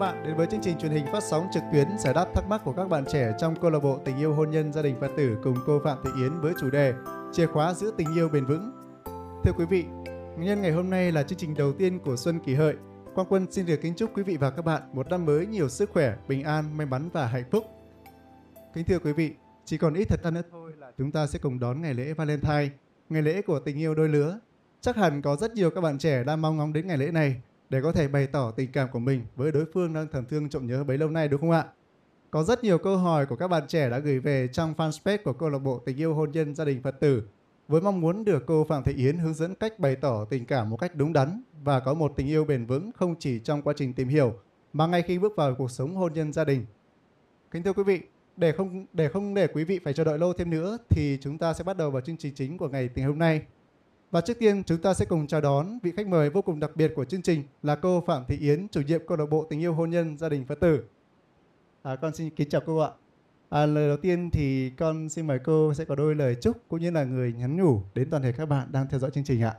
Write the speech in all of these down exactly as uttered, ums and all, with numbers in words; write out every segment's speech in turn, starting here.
bạn đến với chương trình truyền hình phát sóng trực tuyến giải đáp thắc mắc của các bạn trẻ trong câu lạc bộ tình yêu hôn nhân gia đình Phật tử cùng cô Phạm Thị Yến với chủ đề chìa khóa giữ tình yêu bền vững. Thưa quý vị, nhân ngày hôm nay là chương trình đầu tiên của Xuân Kỷ Hợi, Quang Quân xin được kính chúc quý vị và các bạn một năm mới nhiều sức khỏe, bình an, may mắn và hạnh phúc. Kính thưa quý vị, chỉ còn ít thời gian nữa thôi là chúng ta sẽ cùng đón ngày lễ Valentine, ngày lễ của tình yêu đôi lứa. Chắc hẳn có rất nhiều các bạn trẻ đang mong ngóng đến ngày lễ này để có thể bày tỏ tình cảm của mình với đối phương đang thầm thương trộm nhớ bấy lâu nay, đúng không ạ? Có rất nhiều câu hỏi của các bạn trẻ đã gửi về trong fanpage của câu lạc bộ tình yêu hôn nhân gia đình Phật tử với mong muốn được cô Phạm Thị Yến hướng dẫn cách bày tỏ tình cảm một cách đúng đắn và có một tình yêu bền vững không chỉ trong quá trình tìm hiểu mà ngay khi bước vào cuộc sống hôn nhân gia đình. Kính thưa quý vị, để không để không để quý vị phải chờ đợi lâu thêm nữa thì chúng ta sẽ bắt đầu vào chương trình chính của ngày tình hôm nay. Và trước tiên chúng ta sẽ cùng chào đón vị khách mời vô cùng đặc biệt của chương trình là cô Phạm Thị Yến, chủ nhiệm câu lạc bộ tình yêu hôn nhân gia đình Phật tử. À, con xin kính chào cô ạ. À, lời đầu tiên thì con xin mời cô sẽ có đôi lời chúc cũng như là người nhắn nhủ đến toàn thể các bạn đang theo dõi chương trình ạ.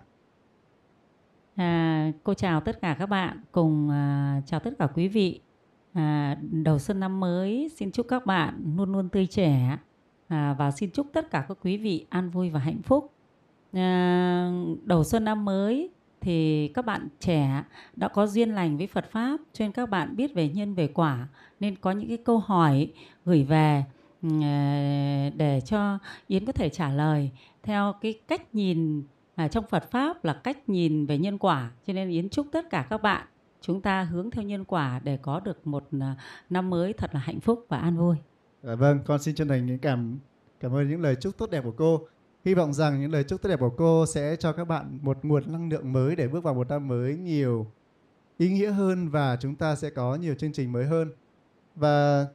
À, cô chào tất cả các bạn, cùng uh, chào tất cả quý vị. À, đầu xuân năm mới xin chúc các bạn luôn luôn tươi trẻ, à, và xin chúc tất cả các quý vị an vui và hạnh phúc. À, đầu xuân năm mới thì các bạn trẻ đã có duyên lành với Phật Pháp, cho nên các bạn biết về nhân về quả, nên có những cái câu hỏi gửi về để cho Yến có thể trả lời theo cái cách nhìn trong Phật Pháp là cách nhìn về nhân quả. Cho nên Yến chúc tất cả các bạn chúng ta hướng theo nhân quả để có được một năm mới thật là hạnh phúc và an vui. À, vâng, con xin chân thành cảm, cảm ơn những lời chúc tốt đẹp của cô. Hy vọng rằng những lời chúc tốt đẹp của cô sẽ cho các bạn một nguồn năng lượng mới để bước vào một năm mới nhiều ý nghĩa hơn và chúng ta sẽ có nhiều chương trình mới hơn. Và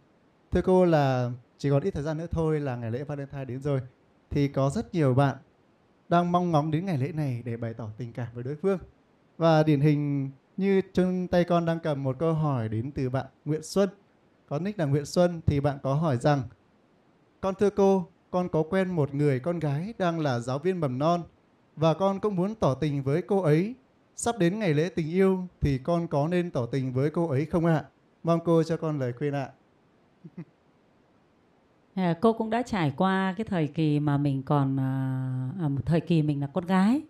thưa cô là chỉ còn ít thời gian nữa thôi là ngày lễ Valentine đến rồi. Thì có rất nhiều bạn đang mong ngóng đến ngày lễ này để bày tỏ tình cảm với đối phương. Và điển hình như trên tay con đang cầm một câu hỏi đến từ bạn Nguyễn Xuân. Có nick là Nguyễn Xuân thì bạn có hỏi rằng: con thưa cô, con có quen một người con gái đang là giáo viên mầm non và con cũng muốn tỏ tình với cô ấy. Sắp đến ngày lễ tình yêu thì con có nên tỏ tình với cô ấy không ạ? Mong cô cho con lời khuyên ạ. À, cô cũng đã trải qua cái thời kỳ mà mình còn à, một thời kỳ mình là con gái,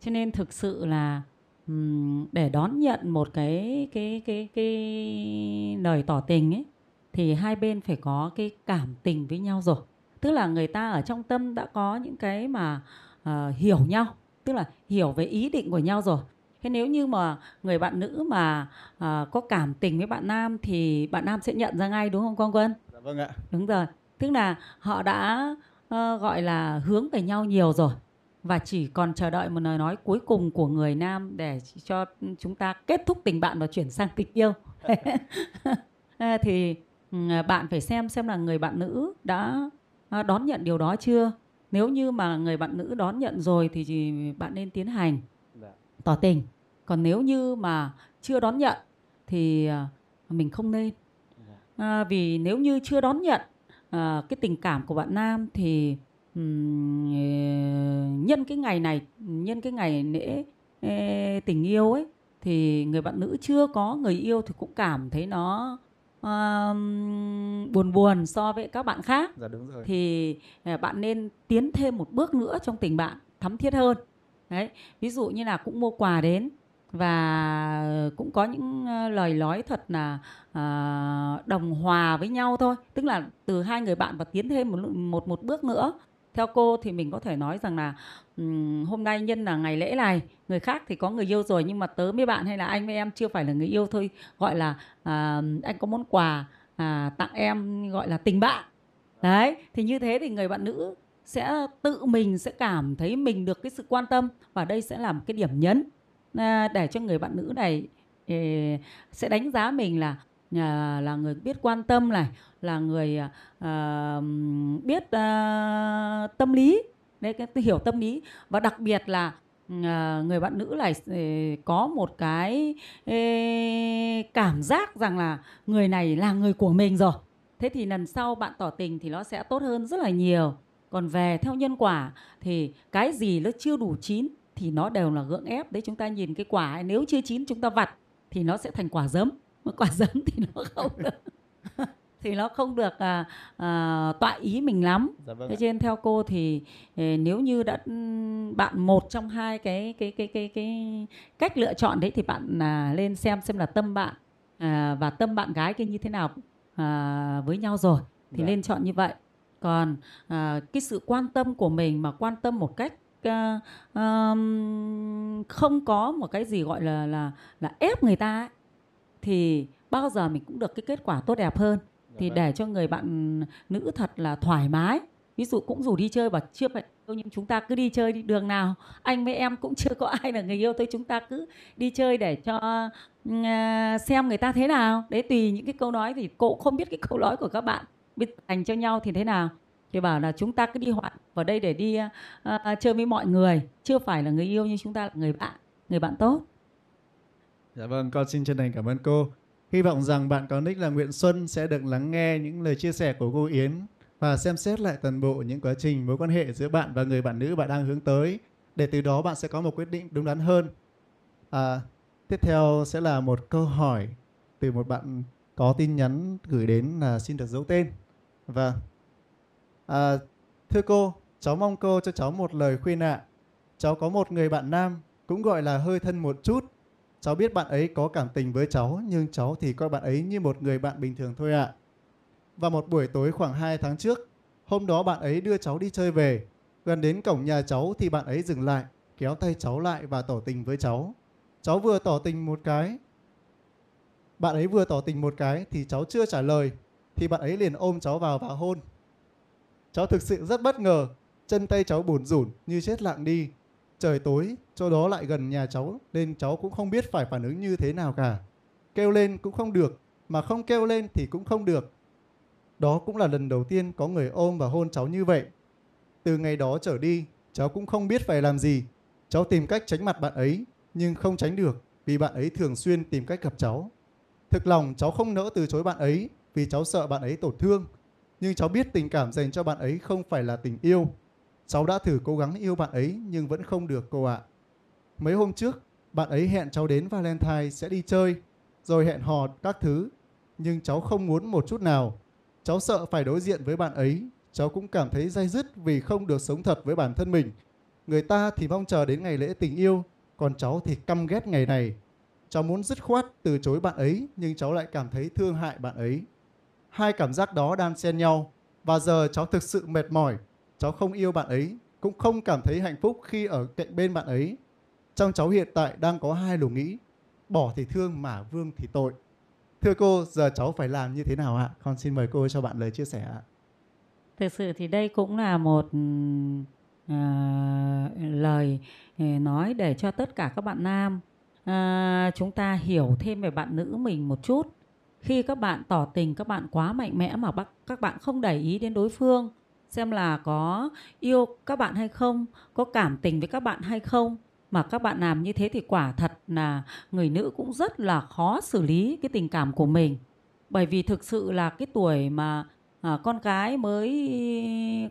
cho nên thực sự là um, để đón nhận một cái cái cái cái lời tỏ tình ấy thì hai bên phải có cái cảm tình với nhau rồi. Tức là người ta ở trong tâm đã có những cái mà uh, hiểu nhau, tức là hiểu về ý định của nhau rồi. Thế nếu như mà người bạn nữ mà uh, có cảm tình với bạn nam thì bạn nam sẽ nhận ra ngay, đúng không Quang Quân? Dạ, vâng ạ. Đúng rồi. Tức là họ đã uh, gọi là hướng về nhau nhiều rồi và chỉ còn chờ đợi một lời nói cuối cùng của người nam để cho chúng ta kết thúc tình bạn và chuyển sang tình yêu. Thì bạn phải xem xem là người bạn nữ đã đón nhận điều đó chưa. Nếu như mà người bạn nữ đón nhận rồi thì chỉ bạn nên tiến hành tỏ tình. Còn nếu như mà chưa đón nhận thì mình không nên, à, vì nếu như chưa đón nhận à, cái tình cảm của bạn nam thì um, nhân cái ngày này, nhân cái ngày lễ e, tình yêu ấy, thì người bạn nữ chưa có người yêu thì cũng cảm thấy nó Um, buồn buồn so với các bạn khác. Dạ, đúng rồi. Thì bạn nên tiến thêm một bước nữa trong tình bạn thắm thiết hơn. Đấy, ví dụ như là cũng mua quà đến và cũng có những lời nói thật là uh, đồng hòa với nhau thôi. Tức là từ hai người bạn và tiến thêm một, một, một bước nữa. Theo cô thì mình có thể nói rằng là um, hôm nay nhân là ngày lễ này, người khác thì có người yêu rồi nhưng mà tớ với bạn hay là anh với em chưa phải là người yêu thôi, gọi là à, anh có món quà à, tặng em gọi là tình bạn. Đấy, thì như thế thì người bạn nữ sẽ tự mình sẽ cảm thấy mình được cái sự quan tâm và đây sẽ là một cái điểm nhấn à, để cho người bạn nữ này eh, sẽ đánh giá mình là À, là người biết quan tâm này, là người à, biết à, tâm lý. Đấy, cái, tôi hiểu tâm lý. Và đặc biệt là à, người bạn nữ này có một cái ê, cảm giác rằng là người này là người của mình rồi. Thế thì lần sau bạn tỏ tình thì nó sẽ tốt hơn rất là nhiều. Còn về theo nhân quả thì cái gì nó chưa đủ chín thì nó đều là gượng ép. Đấy, chúng ta nhìn cái quả, nếu chưa chín chúng ta vặt thì nó sẽ thành quả giấm. mà quả giấm thì nó không được thì nó không được à, à, tọa ý mình lắm. Dạ, vâng. Thế nên theo cô thì nếu như đã bạn một trong hai cái cái cái cái cái cách lựa chọn đấy thì bạn à, lên xem xem là tâm bạn à, và tâm bạn gái kia như thế nào à, với nhau rồi thì dạ. nên chọn như vậy. Còn à, cái sự quan tâm của mình mà quan tâm một cách à, à, không có một cái gì gọi là là là ép người ta ấy, thì bao giờ mình cũng được cái kết quả tốt đẹp hơn. Dạ, thì vâng. để cho người bạn nữ thật là thoải mái. Ví dụ cũng dù đi chơi và chưa phải, nhưng chúng ta cứ đi chơi đi, đường nào anh với em cũng chưa có ai là người yêu thôi, chúng ta cứ đi chơi để cho uh, xem người ta thế nào. Đấy, tùy những cái câu nói thì cô không biết cái câu nói của các bạn biết thành cho nhau thì thế nào. Thì bảo là chúng ta cứ đi hoạt vào đây để đi uh, chơi với mọi người, chưa phải là người yêu nhưng chúng ta là người bạn, người bạn tốt. Dạ vâng, con xin chân thành cảm ơn cô. Hy vọng rằng bạn có nick là Nguyễn Xuân sẽ được lắng nghe những lời chia sẻ của cô Yến và xem xét lại toàn bộ những quá trình mối quan hệ giữa bạn và người bạn nữ bạn đang hướng tới, để từ đó bạn sẽ có một quyết định đúng đắn hơn. À, tiếp theo sẽ là một câu hỏi từ một bạn có tin nhắn gửi đến là xin được giấu tên. Và à, thưa cô, cháu mong cô cho cháu một lời khuyên ạ. Cháu có một người bạn nam cũng gọi là hơi thân một chút. Cháu biết bạn ấy có cảm tình với cháu, nhưng cháu thì coi bạn ấy như một người bạn bình thường thôi ạ. À. Và một buổi tối khoảng hai tháng trước, hôm đó bạn ấy đưa cháu đi chơi về. Gần đến cổng nhà cháu thì bạn ấy dừng lại, kéo tay cháu lại và tỏ tình với cháu. Cháu vừa tỏ tình một cái. Bạn ấy vừa tỏ tình một cái thì cháu chưa trả lời. Thì bạn ấy liền ôm cháu vào và hôn. Cháu thực sự rất bất ngờ, chân tay cháu bủn rủn như chết lặng đi. Trời tối, chỗ đó lại gần nhà cháu nên cháu cũng không biết phải phản ứng như thế nào cả. Kêu lên cũng không được, mà không kêu lên thì cũng không được. Đó cũng là lần đầu tiên có người ôm và hôn cháu như vậy. Từ ngày đó trở đi, cháu cũng không biết phải làm gì. Cháu tìm cách tránh mặt bạn ấy, nhưng không tránh được vì bạn ấy thường xuyên tìm cách gặp cháu. Thực lòng cháu không nỡ từ chối bạn ấy vì cháu sợ bạn ấy tổn thương. Nhưng cháu biết tình cảm dành cho bạn ấy không phải là tình yêu. Cháu đã thử cố gắng yêu bạn ấy nhưng vẫn không được cô ạ. À. Mấy hôm trước, bạn ấy hẹn cháu đến Valentine sẽ đi chơi, rồi hẹn hò các thứ. Nhưng cháu không muốn một chút nào. Cháu sợ phải đối diện với bạn ấy. Cháu cũng cảm thấy day dứt vì không được sống thật với bản thân mình. Người ta thì mong chờ đến ngày lễ tình yêu, còn cháu thì căm ghét ngày này. Cháu muốn dứt khoát từ chối bạn ấy, nhưng cháu lại cảm thấy thương hại bạn ấy. Hai cảm giác đó đan xen nhau. Và giờ cháu thực sự mệt mỏi. Cháu không yêu bạn ấy, cũng không cảm thấy hạnh phúc khi ở cạnh bên bạn ấy. Trong cháu hiện tại đang có hai luồng nghĩ: bỏ thì thương mà vương thì tội. Thưa cô, giờ cháu phải làm như thế nào ạ? Con xin mời cô cho bạn lời chia sẻ ạ. Thực sự thì đây cũng là một à, lời nói để cho tất cả các bạn nam à, chúng ta hiểu thêm về bạn nữ mình một chút. Khi các bạn tỏ tình, các bạn quá mạnh mẽ mà các bạn không để ý đến đối phương, xem là có yêu các bạn hay không, có cảm tình với các bạn hay không. Mà các bạn làm như thế thì quả thật là người nữ cũng rất là khó xử lý cái tình cảm của mình. Bởi vì thực sự là cái tuổi mà à, con gái mới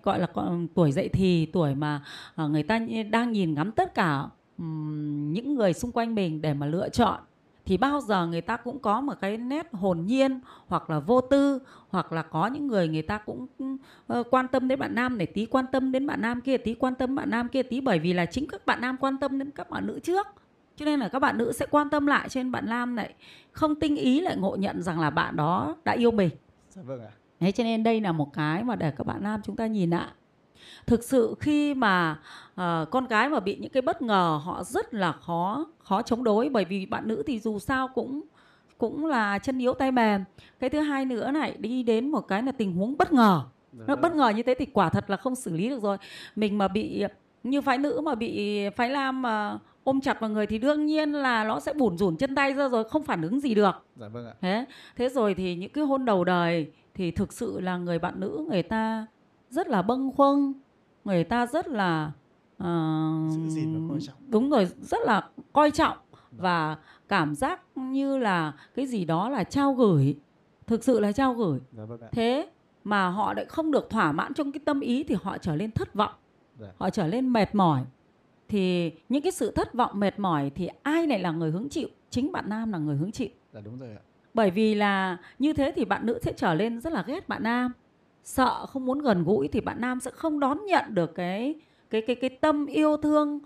gọi là con, tuổi dậy thì, tuổi mà à, người ta đang nhìn ngắm tất cả um, những người xung quanh mình để mà lựa chọn. Thì bao giờ người ta cũng có một cái nét hồn nhiên hoặc là vô tư, hoặc là có những người người ta cũng uh, quan tâm đến bạn nam này tí, quan tâm đến bạn nam kia tí, quan tâm bạn nam kia tí. Bởi vì là chính các bạn nam quan tâm đến các bạn nữ trước, cho nên là các bạn nữ sẽ quan tâm lại, cho nên bạn nam này không tinh ý lại ngộ nhận rằng là bạn đó đã yêu mình. Vâng ạ. Thế cho nên đây là một cái mà để các bạn nam chúng ta nhìn ạ. Thực sự khi mà uh, con gái mà bị những cái bất ngờ, họ rất là khó khó chống đối. Bởi vì bạn nữ thì dù sao cũng cũng là chân yếu tay mềm. Cái thứ hai nữa này, đi đến một cái là tình huống bất ngờ. Nó bất ngờ như thế thì quả thật là không xử lý được rồi. Mình mà bị như phái nữ mà bị phái nam mà ôm chặt vào người thì đương nhiên là nó sẽ bủn rủn chân tay ra rồi, không phản ứng gì được. Dạ, vâng ạ. Thế, thế rồi thì những cái hôn đầu đời thì thực sự là người bạn nữ người ta rất là bâng khuâng, người ta rất là uh, giữ gìn và coi trọng. Đúng rồi, rất là coi trọng và cảm giác như là cái gì đó là trao gửi, thực sự là trao gửi. Dạ, vâng ạ. Thế mà họ lại không được thỏa mãn trong cái tâm ý thì họ trở nên thất vọng. Dạ. Họ trở nên mệt mỏi. Thì những cái sự thất vọng mệt mỏi thì ai lại là người hứng chịu? Chính bạn nam là người hứng chịu. Dạ, đúng rồi ạ. Bởi vì là như thế thì bạn nữ sẽ trở lên rất là ghét bạn nam, sợ không muốn gần gũi, thì bạn nam sẽ không đón nhận được cái cái cái cái tâm yêu thương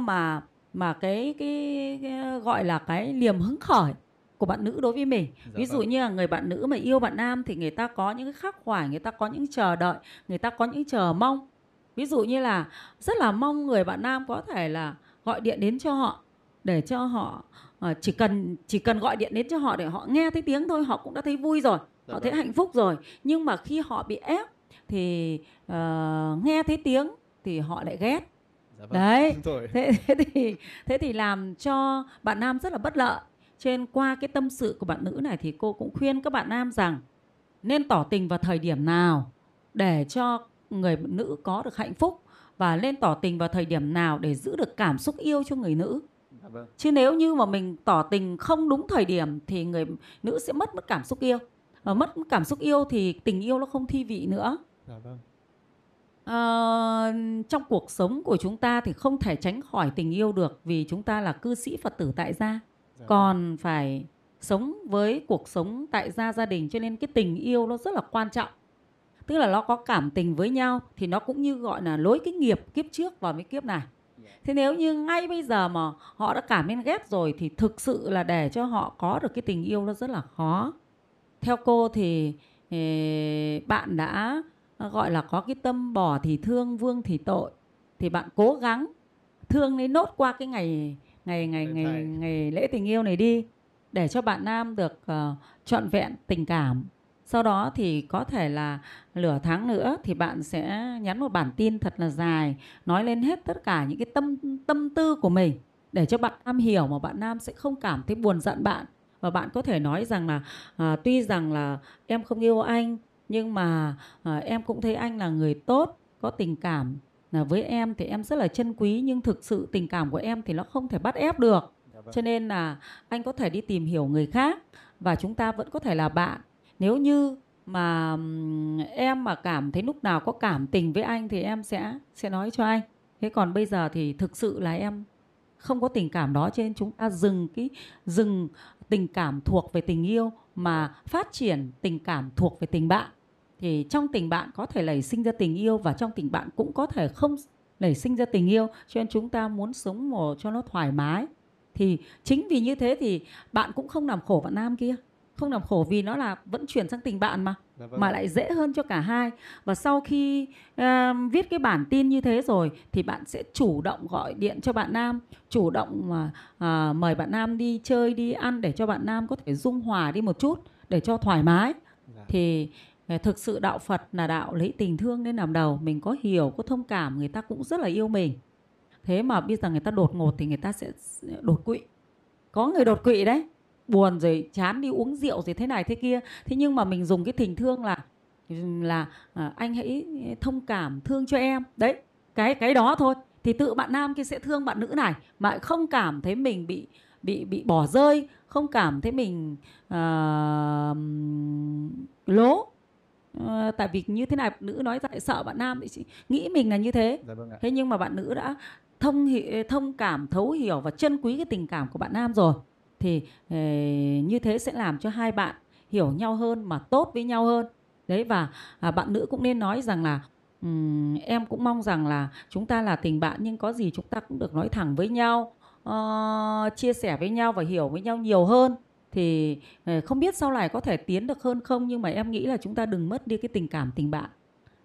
mà mà cái cái, cái gọi là cái niềm hứng khởi của bạn nữ đối với mình. Dạ, ví dụ vâng. như là người bạn nữ mà yêu bạn nam thì người ta có những cái khắc khoải, người ta có những chờ đợi, người ta có những chờ mong. Ví dụ như là rất là mong người bạn nam có thể là gọi điện đến cho họ, để cho họ chỉ cần chỉ cần gọi điện đến cho họ để họ nghe thấy tiếng thôi họ cũng đã thấy vui rồi, dạ, họ vâng. thấy hạnh phúc rồi. Nhưng mà khi họ bị ép thì uh, nghe thấy tiếng thì họ lại ghét. Dạ, vâng. Đấy. Thế, thế thì thế thì làm cho bạn nam rất là bất lợi. Trên qua cái tâm sự của bạn nữ này thì cô cũng khuyên các bạn nam rằng nên tỏ tình vào thời điểm nào để cho người nữ có được hạnh phúc, và nên tỏ tình vào thời điểm nào để giữ được cảm xúc yêu cho người nữ. Vâng. Chứ nếu như mà mình tỏ tình không đúng thời điểm thì người nữ sẽ mất mất cảm xúc yêu. Và mất cảm xúc yêu thì tình yêu nó không thi vị nữa. Vâng. À, trong cuộc sống của chúng ta thì không thể tránh khỏi tình yêu được, vì chúng ta là cư sĩ Phật tử tại gia, còn phải sống với cuộc sống tại gia gia đình, cho nên cái tình yêu nó rất là quan trọng. Tức là nó có cảm tình với nhau thì nó cũng như gọi là lối cái nghiệp kiếp trước vào với kiếp này. Thế nếu như ngay bây giờ mà họ đã cảm nên ghét rồi thì thực sự là để cho họ có được cái tình yêu nó rất là khó. Theo cô thì bạn đã gọi là có cái tâm bỏ thì thương, vương thì tội, thì bạn cố gắng thương đến nốt qua cái ngày ngày ngày ngày ngày lễ tình yêu này đi, để cho bạn nam được uh, trọn vẹn tình cảm. Sau đó thì có thể là nửa tháng nữa thì bạn sẽ nhắn một bản tin thật là dài, nói lên hết tất cả những cái tâm tâm tư của mình, để cho bạn nam hiểu, mà bạn nam sẽ không cảm thấy buồn giận bạn. Và bạn có thể nói rằng là uh, tuy rằng là em không yêu anh, nhưng mà uh, em cũng thấy anh là người tốt, có tình cảm. Là với em thì em rất là trân quý, nhưng thực sự tình cảm của em thì nó không thể bắt ép được. Cho nên là anh có thể đi tìm hiểu người khác và chúng ta vẫn có thể là bạn. Nếu như mà em mà cảm thấy lúc nào có cảm tình với anh thì em sẽ sẽ nói cho anh. Thế còn bây giờ thì thực sự là em không có tình cảm đó, cho nên chúng ta dừng cái dừng tình cảm thuộc về tình yêu mà phát triển tình cảm thuộc về tình bạn. Thì trong tình bạn có thể nảy sinh ra tình yêu, và trong tình bạn cũng có thể không nảy sinh ra tình yêu. Cho nên chúng ta muốn sống một cho nó thoải mái. Thì chính vì như thế thì bạn cũng không làm khổ bạn nam kia, không làm khổ, vì nó là vẫn chuyển sang tình bạn mà. Dạ, vâng. Mà lại dễ hơn cho cả hai. Và sau khi uh, viết cái bản tin như thế rồi thì bạn sẽ chủ động gọi điện cho bạn nam, chủ động uh, mời bạn nam đi chơi, đi ăn, để cho bạn nam có thể dung hòa đi một chút, để cho thoải mái. Dạ. Thì thực sự đạo Phật là đạo lấy tình thương nên làm đầu. Mình có hiểu, có thông cảm, người ta cũng rất là yêu mình. Thế mà bây giờ người ta đột ngột thì người ta sẽ đột quỵ. Có người đột quỵ đấy, buồn rồi chán đi uống rượu rồi thế này thế kia. Thế nhưng mà mình dùng cái tình thương là là à, anh hãy thông cảm, thương cho em. Đấy, cái cái đó thôi. Thì tự bạn nam kia sẽ thương bạn nữ này, mà không cảm thấy mình bị bị bị bỏ rơi, không cảm thấy mình à, lố. Ờ, tại vì như thế này bạn nữ nói lại sợ bạn nam thì nghĩ mình là như thế. Dạ, vâng ạ. Thế nhưng mà bạn nữ đã thông hi, thông cảm, thấu hiểu và trân quý cái tình cảm của bạn nam rồi thì eh, như thế sẽ làm cho hai bạn hiểu nhau hơn mà tốt với nhau hơn. Đấy, và à, bạn nữ cũng nên nói rằng là um, em cũng mong rằng là chúng ta là tình bạn, nhưng có gì chúng ta cũng được nói thẳng với nhau, uh, chia sẻ với nhau và hiểu với nhau nhiều hơn. Thì không biết sau này có thể tiến được hơn không, nhưng mà em nghĩ là chúng ta đừng mất đi cái tình cảm tình bạn.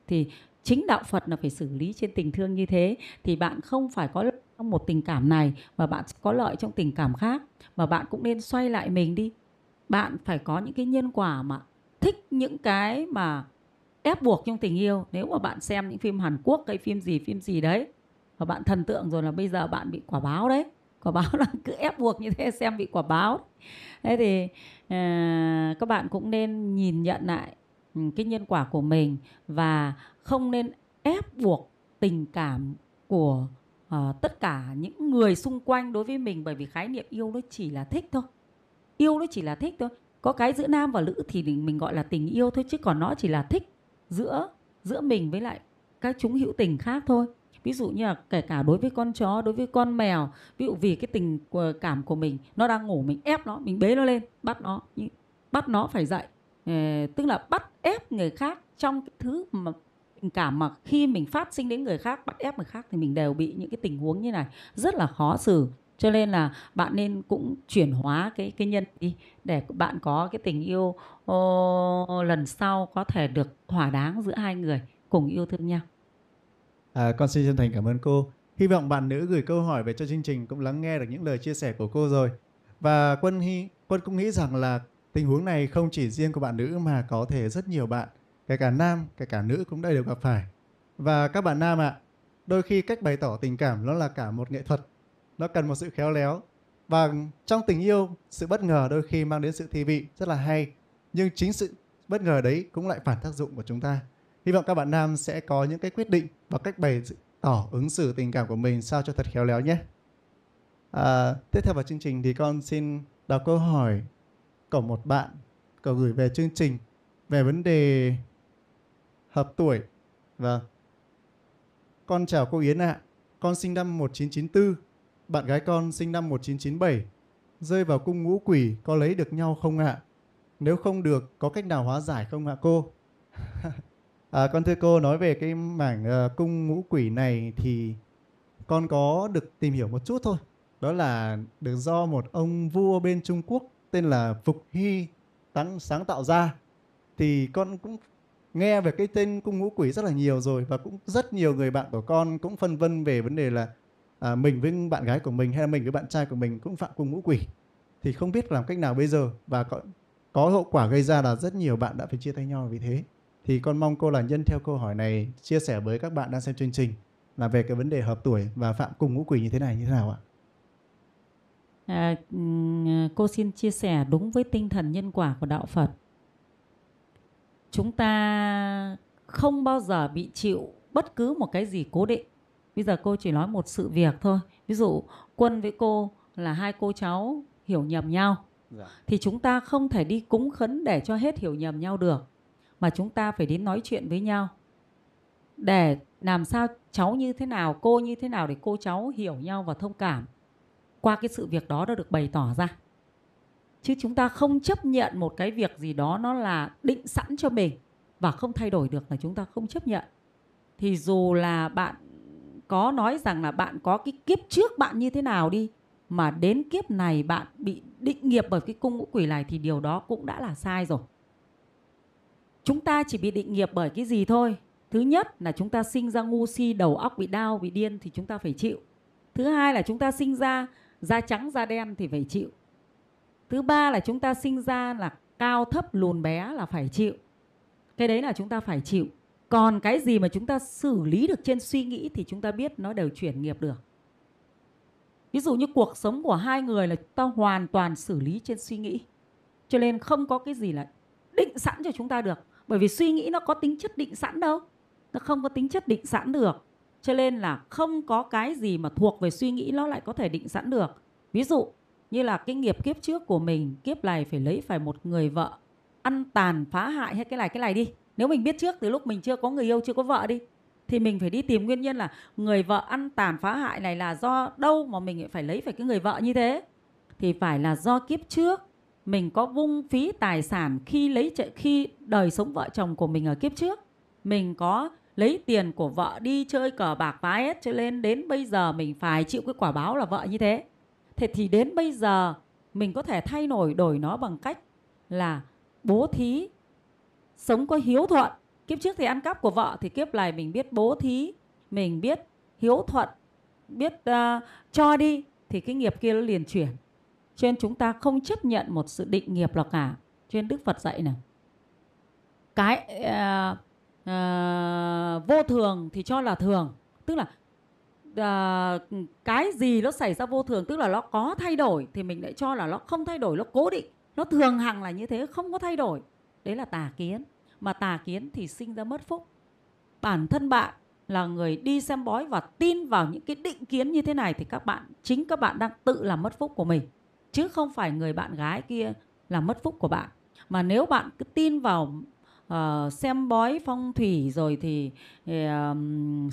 Thì chính đạo Phật là phải xử lý trên tình thương như thế. Thì bạn không phải có lợi trong một tình cảm này mà bạn có lợi trong tình cảm khác. Mà bạn cũng nên xoay lại mình đi. Bạn phải có những cái nhân quả mà thích những cái mà ép buộc trong tình yêu. Nếu mà bạn xem những phim Hàn Quốc hay phim gì phim gì đấy, và bạn thần tượng rồi là bây giờ bạn bị quả báo đấy. Quả báo là cứ ép buộc như thế, xem bị quả báo. Thế thì à, các bạn cũng nên nhìn nhận lại cái nhân quả của mình và không nên ép buộc tình cảm của à, tất cả những người xung quanh đối với mình. Bởi vì khái niệm yêu nó chỉ là thích thôi. Yêu nó chỉ là thích thôi. Có cái giữa nam và nữ thì mình gọi là tình yêu thôi, chứ còn nó chỉ là thích giữa, giữa mình với lại các chúng hữu tình khác thôi. Ví dụ như là kể cả đối với con chó, đối với con mèo. Ví dụ vì cái tình cảm của mình, nó đang ngủ, mình ép nó, mình bế nó lên, bắt nó. bắt nó phải dạy, tức là bắt ép người khác trong cái thứ mà tình cảm mà khi mình phát sinh đến người khác, bắt ép người khác thì mình đều bị những cái tình huống như này, rất là khó xử. Cho nên là bạn nên cũng chuyển hóa cái cái nhân đi để bạn có cái tình yêu ô, lần sau có thể được thỏa đáng giữa hai người cùng yêu thương nhau. À, con xin chân thành cảm ơn cô. Hy vọng bạn nữ gửi câu hỏi về cho chương trình cũng lắng nghe được những lời chia sẻ của cô rồi. Và Quân hy Quân cũng nghĩ rằng là tình huống này không chỉ riêng của bạn nữ mà có thể rất nhiều bạn, kể cả nam, kể cả nữ cũng đã đều gặp phải. Và các bạn nam ạ, à, đôi khi cách bày tỏ tình cảm nó là cả một nghệ thuật. Nó cần một sự khéo léo. Và trong tình yêu, sự bất ngờ đôi khi mang đến sự thi vị rất là hay. Nhưng chính sự bất ngờ đấy cũng lại phản tác dụng của chúng ta. Hy vọng các bạn nam sẽ có những cái quyết định và cách bày tỏ ứng xử tình cảm của mình sao cho thật khéo léo nhé. à, Tiếp theo vào chương trình thì con xin đọc câu hỏi của một bạn có gửi về chương trình về vấn đề hợp tuổi. Vâng. Con chào cô Yến ạ. à. Con sinh năm một nghìn chín trăm chín mươi tư. Bạn gái con sinh năm một nghìn chín trăm chín mươi bảy, rơi vào cung ngũ quỷ, có lấy được nhau không ạ? À? Nếu không được, có cách nào hóa giải không ạ à, cô? à, con thưa cô, nói về cái mảng uh, cung ngũ quỷ này thì con có được tìm hiểu một chút thôi. Đó là được do một ông vua bên Trung Quốc tên là Phục Hi sáng tạo ra. Thì con cũng nghe về cái tên cung ngũ quỷ rất là nhiều rồi, và cũng rất nhiều người bạn của con cũng phân vân về vấn đề là À, mình với bạn gái của mình hay là mình với bạn trai của mình cũng phạm cung ngũ quỷ. Thì không biết làm cách nào bây giờ, và có, có hậu quả gây ra là rất nhiều bạn đã phải chia tay nhau vì thế. Thì con mong cô là nhân theo câu hỏi này chia sẻ với các bạn đang xem chương trình là về cái vấn đề hợp tuổi và phạm cung ngũ quỷ như thế này như thế nào ạ? à, Cô xin chia sẻ đúng với tinh thần nhân quả của Đạo Phật. Chúng ta không bao giờ bị chịu bất cứ một cái gì cố định. Bây giờ cô chỉ nói một sự việc thôi. Ví dụ Quân với cô là hai cô cháu hiểu nhầm nhau. Dạ. Thì chúng ta không thể đi cúng khấn để cho hết hiểu nhầm nhau được. Mà chúng ta phải đến nói chuyện với nhau. Để làm sao cháu như thế nào, cô như thế nào để cô cháu hiểu nhau và thông cảm. Qua cái sự việc đó đã được bày tỏ ra. Chứ chúng ta không chấp nhận một cái việc gì đó nó là định sẵn cho mình và không thay đổi được là chúng ta không chấp nhận. Thì dù là bạn có nói rằng là bạn có cái kiếp trước bạn như thế nào đi, mà đến kiếp này bạn bị định nghiệp bởi cái cung ngũ quỷ này, thì điều đó cũng đã là sai rồi. Chúng ta chỉ bị định nghiệp bởi cái gì thôi? Thứ nhất là chúng ta sinh ra ngu si, đầu óc bị đau, bị điên thì chúng ta phải chịu. Thứ hai là chúng ta sinh ra da trắng, da đen thì phải chịu. Thứ ba là chúng ta sinh ra là cao thấp, lùn bé là phải chịu. Cái đấy là chúng ta phải chịu. Còn cái gì mà chúng ta xử lý được trên suy nghĩ thì chúng ta biết nó đều chuyển nghiệp được. Ví dụ như cuộc sống của hai người là chúng ta hoàn toàn xử lý trên suy nghĩ. Cho nên không có cái gì là định sẵn cho chúng ta được. Bởi vì suy nghĩ nó có tính chất định sẵn đâu. Nó không có tính chất định sẵn được. Cho nên là không có cái gì mà thuộc về suy nghĩ nó lại có thể định sẵn được. Ví dụ như là cái nghiệp kiếp trước của mình, kiếp này phải lấy phải một người vợ ăn tàn phá hại hay cái này cái này đi. Nếu mình biết trước từ lúc mình chưa có người yêu, chưa có vợ đi, thì mình phải đi tìm nguyên nhân là người vợ ăn tàn phá hại này là do đâu mà mình phải lấy phải cái người vợ như thế. Thì phải là do kiếp trước mình có vung phí tài sản khi lấy khi đời sống vợ chồng của mình ở kiếp trước. Mình có lấy tiền của vợ đi chơi cờ bạc phá hết, cho nên đến bây giờ mình phải chịu cái quả báo là vợ như thế. Thế thì đến bây giờ mình có thể thay đổi đổi nó bằng cách là bố thí, sống có hiếu thuận. Kiếp trước thì ăn cắp của vợ, thì kiếp này mình biết bố thí, mình biết hiếu thuận, biết uh, cho đi, thì cái nghiệp kia nó liền chuyển. Cho nên chúng ta không chấp nhận một sự định nghiệp nào cả. Cho nên Đức Phật dạy này, cái uh, uh, vô thường thì cho là thường. Tức là uh, cái gì nó xảy ra vô thường, tức là nó có thay đổi, thì mình lại cho là nó không thay đổi, nó cố định, nó thường hằng là như thế, không có thay đổi. Đấy là tà kiến. Mà tà kiến thì sinh ra mất phúc. Bản thân bạn là người đi xem bói và tin vào những cái định kiến như thế này, thì các bạn, chính các bạn đang tự làm mất phúc của mình, chứ không phải người bạn gái kia là mất phúc của bạn. Mà nếu bạn cứ tin vào uh, xem bói phong thủy rồi thì uh,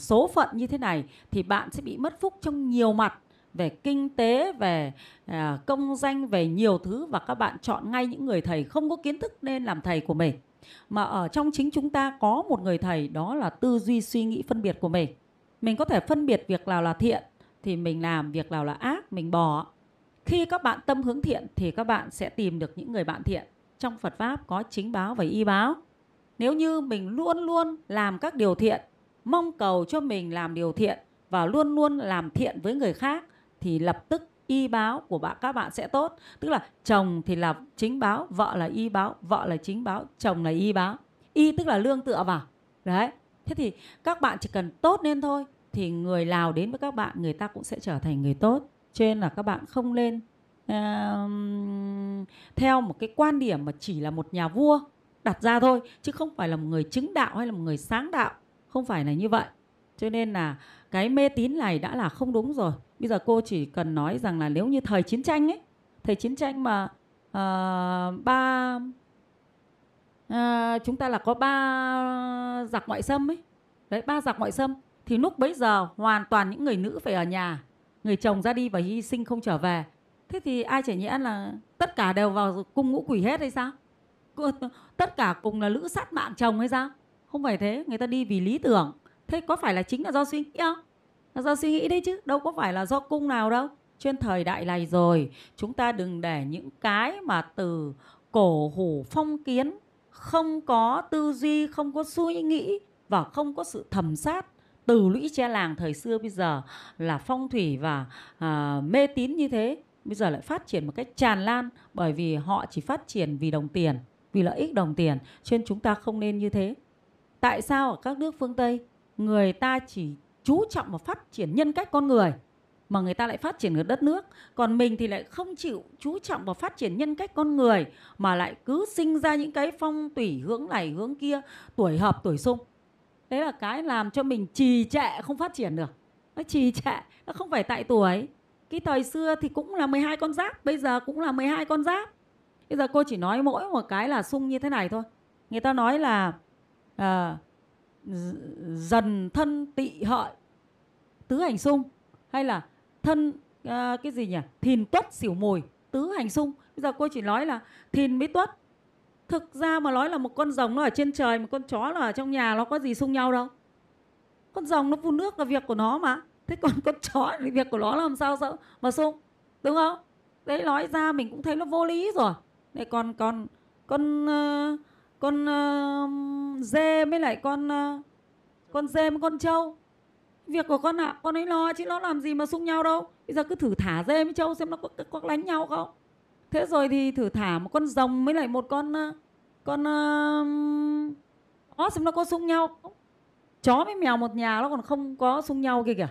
số phận như thế này, thì bạn sẽ bị mất phúc trong nhiều mặt. về kinh tế, về à, công danh, về nhiều thứ. Và các bạn chọn ngay những người thầy không có kiến thức nên làm thầy của mình. Mà ở trong chính chúng ta có một người thầy, đó là tư duy suy nghĩ phân biệt của mình. Mình có thể phân biệt việc nào là thiện thì mình làm, việc nào là ác mình bỏ. Khi các bạn tâm hướng thiện thì các bạn sẽ tìm được những người bạn thiện. Trong Phật Pháp có chính báo và y báo. Nếu như mình luôn luôn làm các điều thiện, mong cầu cho mình làm điều thiện và luôn luôn làm thiện với người khác, thì lập tức y báo của bạn các bạn sẽ tốt. Tức là chồng thì là chính báo, vợ là y báo, vợ là chính báo, chồng là y báo. Y tức là lương tựa vào. Đấy. Thế thì các bạn chỉ cần tốt lên thôi thì người nào đến với các bạn, người ta cũng sẽ trở thành người tốt. Cho nên là các bạn không nên uh, theo một cái quan điểm mà chỉ là một nhà vua đặt ra thôi, chứ không phải là một người chứng đạo hay là một người sáng đạo. Không phải là như vậy. Cho nên là cái mê tín này đã là không đúng rồi. Bây giờ cô chỉ cần nói rằng là nếu như thời chiến tranh ấy, thời chiến tranh mà uh, ba uh, chúng ta là có ba giặc ngoại xâm ấy, đấy, ba giặc ngoại xâm, thì lúc bấy giờ hoàn toàn những người nữ phải ở nhà, người chồng ra đi và hy sinh không trở về. Thế thì ai chả nhẽ là tất cả đều vào cung ngũ quỷ hết hay sao? Tất cả cùng là lữ sát mạng chồng hay sao? Không phải thế, người ta đi vì lý tưởng. Thế có phải là chính là do suy nghĩ không? Là do suy nghĩ đấy chứ, đâu có phải là do cung nào đâu. Trên thời đại này rồi, chúng ta đừng để những cái mà từ cổ hủ phong kiến, không có tư duy, không có suy nghĩ và không có sự thẩm sát, từ lũy che làng thời xưa bây giờ là phong thủy và à, mê tín như thế. Bây giờ lại phát triển một cách tràn lan, bởi vì họ chỉ phát triển vì đồng tiền, vì lợi ích đồng tiền. Cho nên chúng ta không nên như thế. Tại sao ở các nước phương Tây người ta chỉ chú trọng vào phát triển nhân cách con người mà người ta lại phát triển được đất nước, còn mình thì lại không chịu chú trọng vào phát triển nhân cách con người mà lại cứ sinh ra những cái phong thủy hướng này hướng kia, tuổi hợp tuổi xung. Đấy là cái làm cho mình trì trệ, không phát triển được. Nó trì trệ, nó không phải tại tuổi. Cái thời xưa thì cũng là mười hai con giáp, bây giờ cũng là mười hai con giáp. Bây giờ cô chỉ nói mỗi một cái là xung như thế này thôi. Người ta nói là à, dần thân tị hợi tứ hành xung, hay là thân à, cái gì nhỉ? Thìn tuất xỉu mùi tứ hành xung. Bây giờ cô chỉ nói là thìn với tuất. Thực ra mà nói là một con rồng nó ở trên trời, một con chó nó ở trong nhà, nó có gì xung nhau đâu. Con rồng nó phun nước là việc của nó mà. Thế còn con chó thì việc của nó làm sao sao mà xung, đúng không? Đấy, nói ra mình cũng thấy nó vô lý rồi. Này còn con con con uh, dê với lại con uh, con dê với con trâu, việc của con ạ, con ấy lo chứ nó làm gì mà xung nhau đâu. Bây giờ cứ thử thả dê với trâu xem nó có, có, có đánh nhau không. Thế rồi thì thử thả một con rồng với lại một con con ó uh, xem nó có xung nhau không. Chó với mèo một nhà nó còn không có xung nhau kìa kìa.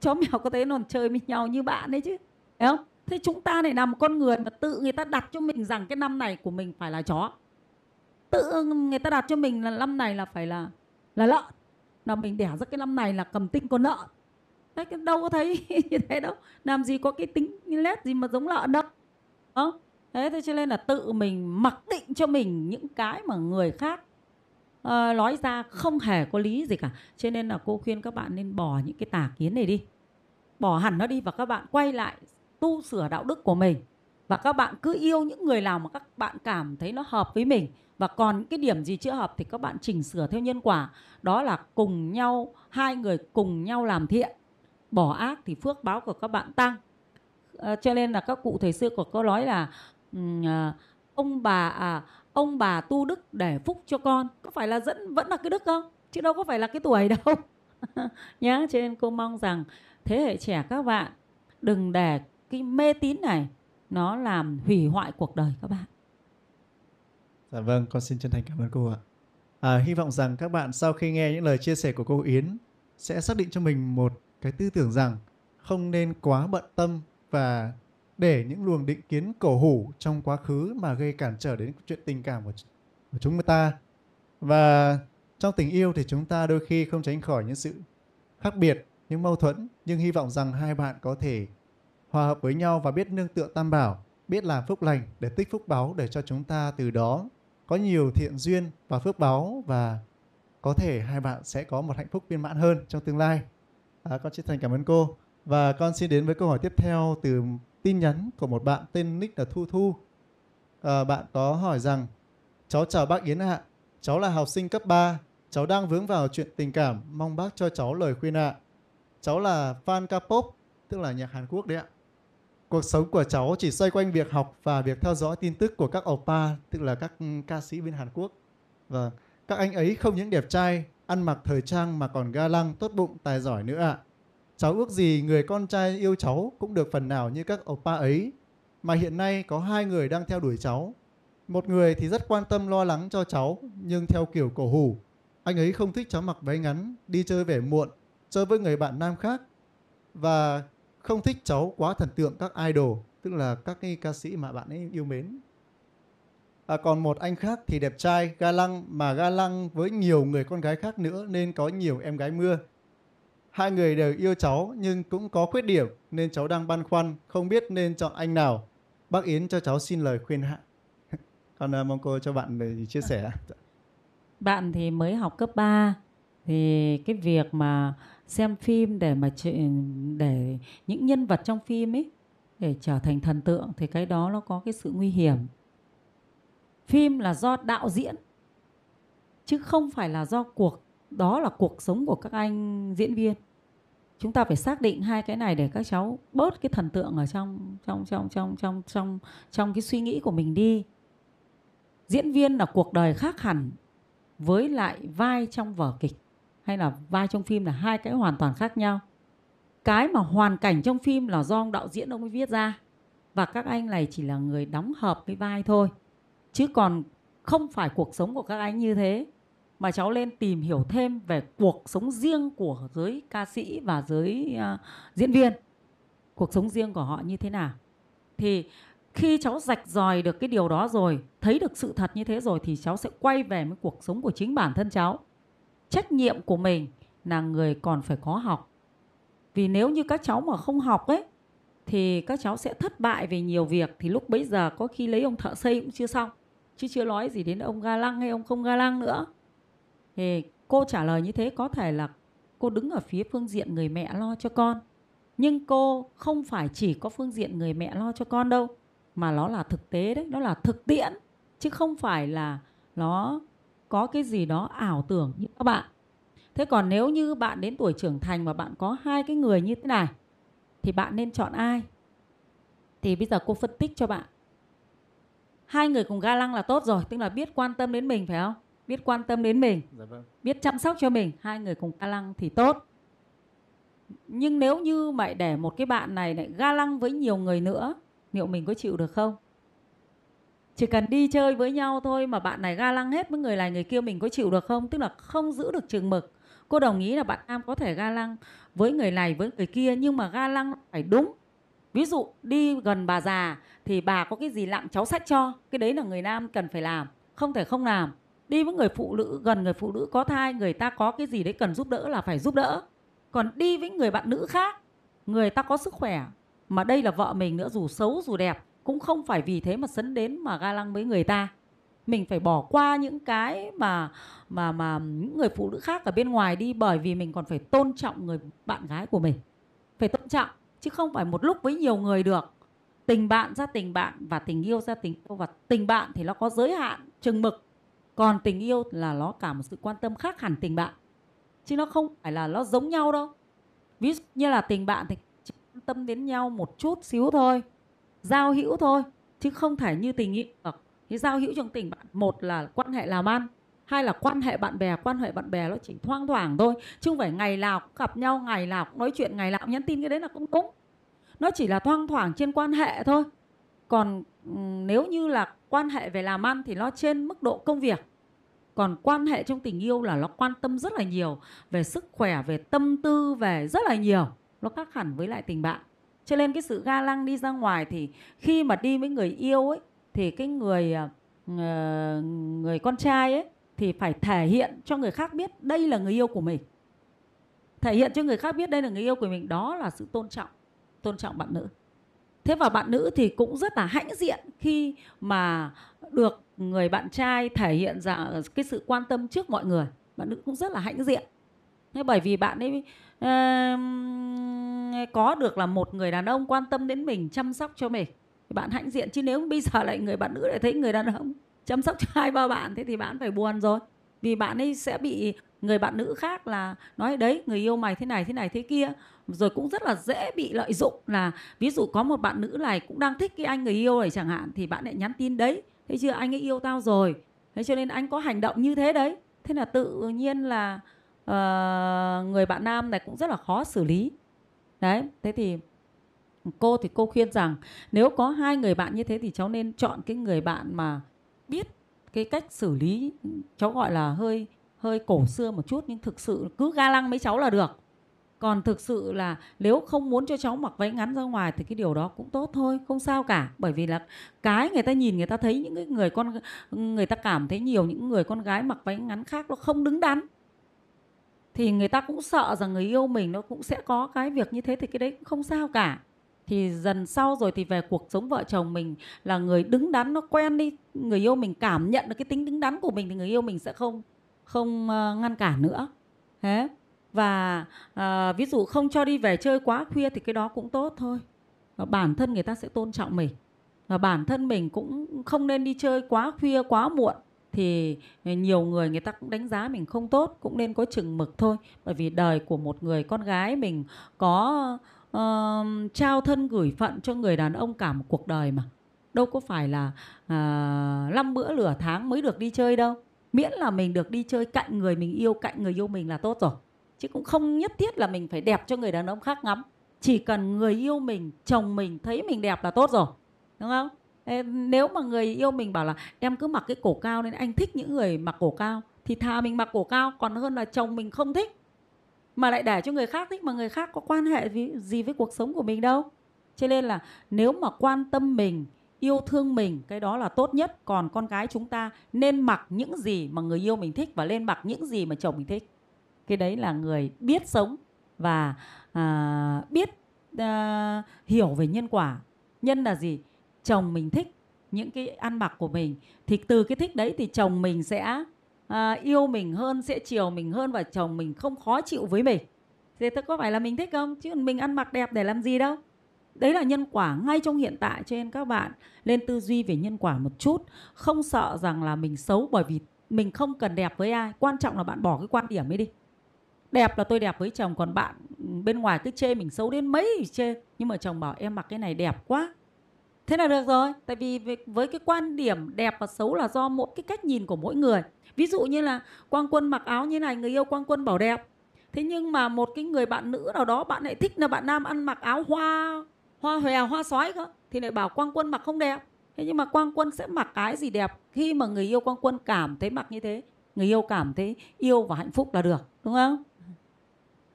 Chó mèo có thể nó còn chơi với nhau như bạn đấy chứ, thấy không? Thế chúng ta này là một con người mà tự người ta đặt cho mình rằng cái năm này của mình phải là chó, tự người ta đặt cho mình là năm này là phải là là lợn, là mình đẻ ra cái năm này là cầm tinh con lợn. Đấy, đâu có thấy như thế đâu, làm gì có cái tính nét gì mà giống lợn đâu. Đó. Thế cho nên là tự mình mặc định cho mình những cái mà người khác uh, nói ra không hề có lý gì cả. Cho nên là cô khuyên các bạn nên bỏ những cái tà kiến này đi, bỏ hẳn nó đi, và các bạn quay lại tu sửa đạo đức của mình. Và các bạn cứ yêu những người nào mà các bạn cảm thấy nó hợp với mình, và còn những cái điểm gì chưa hợp thì các bạn chỉnh sửa theo nhân quả. Đó là cùng nhau, hai người cùng nhau làm thiện, bỏ ác thì phước báo của các bạn tăng. À, cho nên là các cụ thời xưa của cô nói là à, ông bà à, ông bà tu đức để phúc cho con, có phải là vẫn vẫn là cái đức không, chứ đâu có phải là cái tuổi đâu. Nhá, cho nên cô mong rằng thế hệ trẻ các bạn đừng để cái mê tín này nó làm hủy hoại cuộc đời các bạn. Dạ vâng, con xin chân thành cảm ơn cô ạ. À, hy vọng rằng các bạn sau khi nghe những lời chia sẻ của cô Yến sẽ xác định cho mình một cái tư tưởng rằng không nên quá bận tâm và để những luồng định kiến cổ hủ trong quá khứ mà gây cản trở đến chuyện tình cảm của, của chúng ta. Và trong tình yêu thì chúng ta đôi khi không tránh khỏi những sự khác biệt, những mâu thuẫn. Nhưng hy vọng rằng hai bạn có thể hòa hợp với nhau và biết nương tựa tam bảo, biết làm phúc lành để tích phúc báo, để cho chúng ta từ đó có nhiều thiện duyên và phước báo, và có thể hai bạn sẽ có một hạnh phúc viên mãn hơn trong tương lai. À, con chân thành cảm ơn cô. Và con xin đến với câu hỏi tiếp theo từ tin nhắn của một bạn tên nick là Thu Thu. À, bạn có hỏi rằng: cháu chào bác Yến ạ, cháu là học sinh cấp ba, cháu đang vướng vào chuyện tình cảm, mong bác cho cháu lời khuyên ạ. Cháu là fan K-pop, tức là nhạc Hàn Quốc đấy ạ. Cuộc sống của cháu chỉ xoay quanh việc học và việc theo dõi tin tức của các oppa, tức là các ca sĩ bên Hàn Quốc. Và các anh ấy không những đẹp trai, ăn mặc thời trang mà còn ga lăng, tốt bụng, tài giỏi nữa ạ. Cháu ước gì người con trai yêu cháu cũng được phần nào như các oppa ấy. Mà hiện nay có hai người đang theo đuổi cháu. Một người thì rất quan tâm lo lắng cho cháu, nhưng theo kiểu cổ hủ. Anh ấy không thích cháu mặc váy ngắn, đi chơi về muộn, chơi với người bạn nam khác. Và không thích cháu quá thần tượng các idol, tức là các cái ca sĩ mà bạn ấy yêu mến. À, còn một anh khác thì đẹp trai, ga lăng, mà ga lăng với nhiều người con gái khác nữa nên có nhiều em gái mưa. Hai người đều yêu cháu nhưng cũng có khuyết điểm nên cháu đang băn khoăn, không biết nên chọn anh nào. Bác Yến cho cháu xin lời khuyên hạ. Còn mong cô cho bạn để chia sẻ. Bạn thì mới học cấp ba, thì cái việc mà xem phim để mà để những nhân vật trong phim ấy để trở thành thần tượng thì cái đó nó có cái sự nguy hiểm. Phim là do đạo diễn chứ không phải là do cuộc, đó là cuộc sống của các anh diễn viên. Chúng ta phải xác định hai cái này để các cháu bớt cái thần tượng ở trong trong trong trong trong trong trong cái suy nghĩ của mình đi. Diễn viên là cuộc đời khác hẳn với lại vai trong vở kịch hay là vai trong phim, là hai cái hoàn toàn khác nhau. Cái mà hoàn cảnh trong phim là do đạo diễn ông ấy viết ra, và các anh này chỉ là người đóng hợp với vai thôi, chứ còn không phải cuộc sống của các anh như thế. Mà cháu lên tìm hiểu thêm về cuộc sống riêng của giới ca sĩ và giới uh, diễn viên, cuộc sống riêng của họ như thế nào. Thì khi cháu rạch ròi được cái điều đó rồi, thấy được sự thật như thế rồi, thì cháu sẽ quay về với cuộc sống của chính bản thân cháu. Trách nhiệm của mình là người còn phải có học. Vì nếu như các cháu mà không học ấy thì các cháu sẽ thất bại về nhiều việc. Thì lúc bấy giờ có khi lấy ông thợ xây cũng chưa xong, chứ chưa nói gì đến ông ga lăng hay ông không ga lăng nữa. Thì cô trả lời như thế có thể là cô đứng ở phía phương diện người mẹ lo cho con, nhưng cô không phải chỉ có phương diện người mẹ lo cho con đâu, mà nó là thực tế đấy, nó là thực tiễn, chứ không phải là nó có cái gì đó ảo tưởng như các bạn. Thế còn nếu như bạn đến tuổi trưởng thành mà bạn có hai cái người như thế này thì bạn nên chọn ai? Thì bây giờ cô phân tích cho bạn. Hai người cùng ga lăng là tốt rồi, tức là biết quan tâm đến mình, phải không? Biết quan tâm đến mình, dạ vâng. Biết chăm sóc cho mình. Hai người cùng ga lăng thì tốt. Nhưng nếu như mày để một cái bạn này lại ga lăng với nhiều người nữa, liệu mình có chịu được không? Chỉ cần đi chơi với nhau thôi mà bạn này ga lăng hết với người này người kia, mình có chịu được không? Tức là không giữ được chừng mực. Cô đồng ý là bạn nam có thể ga lăng với người này với người kia, nhưng mà ga lăng phải đúng. Ví dụ đi gần bà già thì bà có cái gì lặng cháu xách cho, cái đấy là người nam cần phải làm, không thể không làm. Đi với người phụ nữ, gần người phụ nữ có thai, người ta có cái gì đấy cần giúp đỡ là phải giúp đỡ. Còn đi với người bạn nữ khác, người ta có sức khỏe, mà đây là vợ mình nữa, dù xấu dù đẹp, cũng không phải vì thế mà sấn đến mà ga lăng với người ta. Mình phải bỏ qua những cái mà mà mà những người phụ nữ khác ở bên ngoài đi, bởi vì mình còn phải tôn trọng người bạn gái của mình. Phải tôn trọng, chứ không phải một lúc với nhiều người được. Tình bạn ra tình bạn và tình yêu ra tình yêu, và tình bạn thì nó có giới hạn, chừng mực. Còn tình yêu là nó cả một sự quan tâm khác hẳn tình bạn, chứ nó không phải là nó giống nhau đâu. Ví dụ như là tình bạn thì chỉ quan tâm đến nhau một chút xíu thôi, giao hữu thôi, chứ không thể như tình yêu được. Thì giao hữu trong tình bạn, một là quan hệ làm ăn, hai là quan hệ bạn bè. Quan hệ bạn bè nó chỉ thoang thoảng thôi, chứ không phải ngày nào cũng gặp nhau, ngày nào cũng nói chuyện, ngày nào cũng nhắn tin, cái đấy là cũng đúng. Nó chỉ là thoang thoảng trên quan hệ thôi. Còn nếu như là quan hệ về làm ăn thì nó trên mức độ công việc. Còn quan hệ trong tình yêu là nó quan tâm rất là nhiều, về sức khỏe, về tâm tư, về rất là nhiều. Nó khác hẳn với lại tình bạn. Cho nên cái sự ga lăng đi ra ngoài thì khi mà đi với người yêu ấy, thì cái người người con trai ấy thì phải thể hiện cho người khác biết đây là người yêu của mình. Thể hiện cho người khác biết đây là người yêu của mình, đó là sự tôn trọng, tôn trọng bạn nữ. Thế và bạn nữ thì cũng rất là hãnh diện khi mà được người bạn trai thể hiện ra cái sự quan tâm trước mọi người. Bạn nữ cũng rất là hãnh diện. Thế bởi vì bạn ấy uh, có được là một người đàn ông quan tâm đến mình, chăm sóc cho mình, bạn hãnh diện. Chứ nếu bây giờ lại người bạn nữ lại thấy người đàn ông chăm sóc cho hai ba bạn, thế thì bạn phải buồn rồi. Vì bạn ấy sẽ bị người bạn nữ khác là nói đấy, người yêu mày thế này thế này thế kia. Rồi cũng rất là dễ bị lợi dụng, là ví dụ có một bạn nữ này cũng đang thích cái anh người yêu này chẳng hạn, thì bạn lại nhắn tin đấy, thấy chưa, anh ấy yêu tao rồi, thế cho nên anh có hành động như thế đấy. Thế là tự nhiên là uh, người bạn nam này cũng rất là khó xử lý. Đấy, thế thì cô thì cô khuyên rằng nếu có hai người bạn như thế thì cháu nên chọn cái người bạn mà biết cái cách xử lý, cháu gọi là hơi hơi cổ xưa một chút, nhưng thực sự cứ ga lăng với cháu là được. Còn thực sự là nếu không muốn cho cháu mặc váy ngắn ra ngoài thì cái điều đó cũng tốt thôi, không sao cả. Bởi vì là cái người ta nhìn, người ta thấy những người con, người ta cảm thấy nhiều những người con gái mặc váy ngắn khác nó không đứng đắn, thì người ta cũng sợ rằng người yêu mình nó cũng sẽ có cái việc như thế, thì cái đấy cũng không sao cả. Thì dần sau rồi thì về cuộc sống vợ chồng mình là người đứng đắn nó quen đi, người yêu mình cảm nhận được cái tính đứng đắn của mình thì người yêu mình sẽ không không ngăn cản nữa. Thế và à, ví dụ không cho đi về chơi quá khuya thì cái đó cũng tốt thôi, và bản thân người ta sẽ tôn trọng mình, và bản thân mình cũng không nên đi chơi quá khuya quá muộn, thì nhiều người người ta cũng đánh giá mình không tốt, cũng nên có chừng mực thôi. Bởi vì đời của một người con gái mình có uh, trao thân gửi phận cho người đàn ông cả một cuộc đời mà, đâu có phải là uh, năm bữa lửa tháng mới được đi chơi đâu. Miễn là mình được đi chơi cạnh người mình yêu, cạnh người yêu mình là tốt rồi. Chứ cũng không nhất thiết là mình phải đẹp cho người đàn ông khác ngắm. Chỉ cần người yêu mình, chồng mình thấy mình đẹp là tốt rồi, đúng không? Nếu mà người yêu mình bảo là em cứ mặc cái cổ cao nên anh thích những người mặc cổ cao, thì thà mình mặc cổ cao còn hơn là chồng mình không thích mà lại để cho người khác thích, mà người khác có quan hệ gì với cuộc sống của mình đâu. Cho nên là nếu mà quan tâm mình, yêu thương mình, cái đó là tốt nhất. Còn con gái chúng ta nên mặc những gì mà người yêu mình thích và nên mặc những gì mà chồng mình thích. Cái đấy là người biết sống và à, biết à, hiểu về nhân quả. Nhân là gì? Chồng mình thích những cái ăn mặc của mình, thì từ cái thích đấy thì chồng mình sẽ à, yêu mình hơn, sẽ chiều mình hơn, và chồng mình không khó chịu với mình. Thế có phải là mình thích không? Chứ mình ăn mặc đẹp để làm gì đâu. Đấy là nhân quả ngay trong hiện tại. Cho nên các bạn nên tư duy về nhân quả một chút, không sợ rằng là mình xấu, bởi vì mình không cần đẹp với ai. Quan trọng là bạn bỏ cái quan điểm ấy đi. Đẹp là tôi đẹp với chồng, còn bạn bên ngoài cứ chê mình xấu đến mấy thì chê, nhưng mà chồng bảo em mặc cái này đẹp quá, thế là được rồi. Tại vì với cái quan điểm đẹp và xấu là do một cái cách nhìn của mỗi người. Ví dụ như là Quang Quân mặc áo như này, người yêu Quang Quân bảo đẹp. Thế nhưng mà một cái người bạn nữ nào đó bạn lại thích là bạn nam ăn mặc áo hoa, hoa hòe, hoa sói cơ, thì lại bảo Quang Quân mặc không đẹp. Thế nhưng mà Quang Quân sẽ mặc cái gì đẹp khi mà người yêu Quang Quân cảm thấy mặc như thế, người yêu cảm thấy yêu và hạnh phúc là được, đúng không?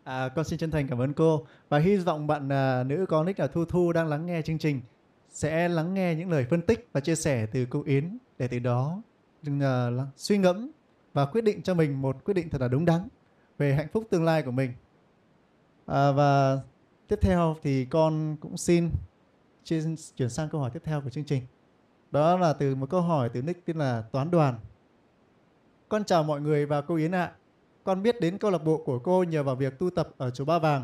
À, con xin chân thành cảm ơn cô. Và hy vọng bạn à, nữ có nick là Thu Thu đang lắng nghe chương trình sẽ lắng nghe những lời phân tích và chia sẻ từ cô Yến, để từ đó à, suy ngẫm và quyết định cho mình một quyết định thật là đúng đắn về hạnh phúc tương lai của mình. à, Và tiếp theo thì con cũng xin chuyển sang câu hỏi tiếp theo của chương trình. Đó là từ một câu hỏi từ nick tên là Toán Đoàn. Con chào mọi người và cô Yến ạ. Con biết đến câu lạc bộ của cô nhờ vào việc tu tập ở chùa Ba Vàng.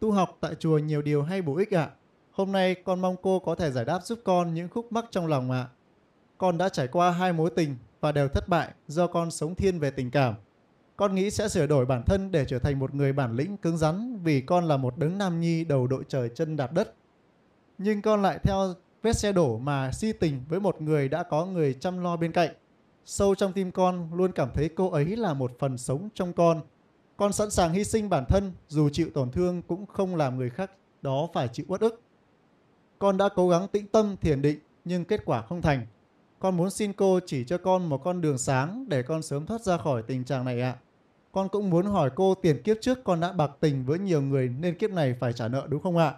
Tu học tại chùa nhiều điều hay bổ ích ạ. À. Hôm nay con mong cô có thể giải đáp giúp con những khúc mắc trong lòng ạ. À. Con đã trải qua hai mối tình và đều thất bại do con sống thiên về tình cảm. Con nghĩ sẽ sửa đổi bản thân để trở thành một người bản lĩnh cứng rắn, vì con là một đấng nam nhi đầu đội trời chân đạp đất. Nhưng con lại theo vết xe đổ mà si tình với một người đã có người chăm lo bên cạnh. Sâu trong tim con luôn cảm thấy cô ấy là một phần sống trong con. Con sẵn sàng hy sinh bản thân, dù chịu tổn thương cũng không làm người khác đó phải chịu uất ức. Con đã cố gắng tĩnh tâm thiền định nhưng kết quả không thành. Con muốn xin cô chỉ cho con một con đường sáng để con sớm thoát ra khỏi tình trạng này ạ. Con cũng muốn hỏi cô, tiền kiếp trước con đã bạc tình với nhiều người nên kiếp này phải trả nợ đúng không ạ?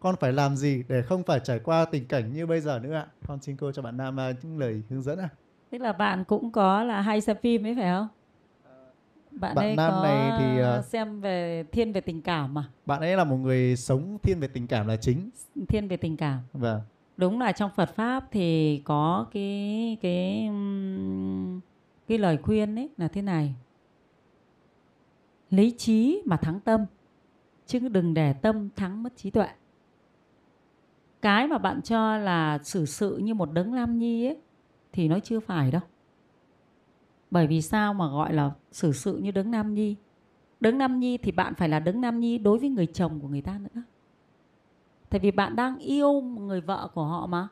Con phải làm gì để không phải trải qua tình cảnh như bây giờ nữa ạ? Con xin cô cho bạn nam những lời hướng dẫn ạ. Tức là bạn cũng có là hay xem phim ấy phải không? Bạn, bạn ấy nam có này thì xem về thiên về tình cảm mà. Bạn ấy là một người sống thiên về tình cảm là chính. Thiên về tình cảm. Vâng. Đúng là trong Phật pháp thì có cái cái cái lời khuyên ấy là thế này: lấy trí mà thắng tâm, chứ đừng để tâm thắng mất trí tuệ. Cái mà bạn cho là xử sự như một đấng nam nhi ấy, thì nó chưa phải đâu. Bởi vì sao mà gọi là xử sự như đấng nam nhi? Đấng nam nhi thì bạn phải là đấng nam nhi đối với người chồng của người ta nữa. Tại vì bạn đang yêu người vợ của họ mà.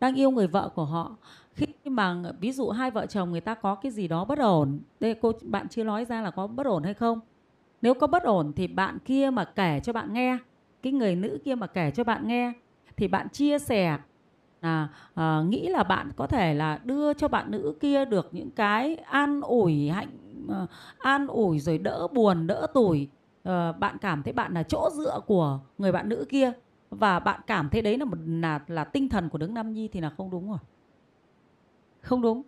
Đang yêu người vợ của họ. Khi mà ví dụ hai vợ chồng người ta có cái gì đó bất ổn, đây cô bạn chưa nói ra là có bất ổn hay không. Nếu có bất ổn thì bạn kia mà kể cho bạn nghe, cái người nữ kia mà kể cho bạn nghe, thì bạn chia sẻ, à, à, nghĩ là bạn có thể là đưa cho bạn nữ kia được những cái an ủi, hạnh à, an ủi rồi đỡ buồn, đỡ tủi. À, bạn cảm thấy bạn là chỗ dựa của người bạn nữ kia và bạn cảm thấy đấy là một là, là tinh thần của đấng nam nhi thì là không đúng rồi. Không đúng.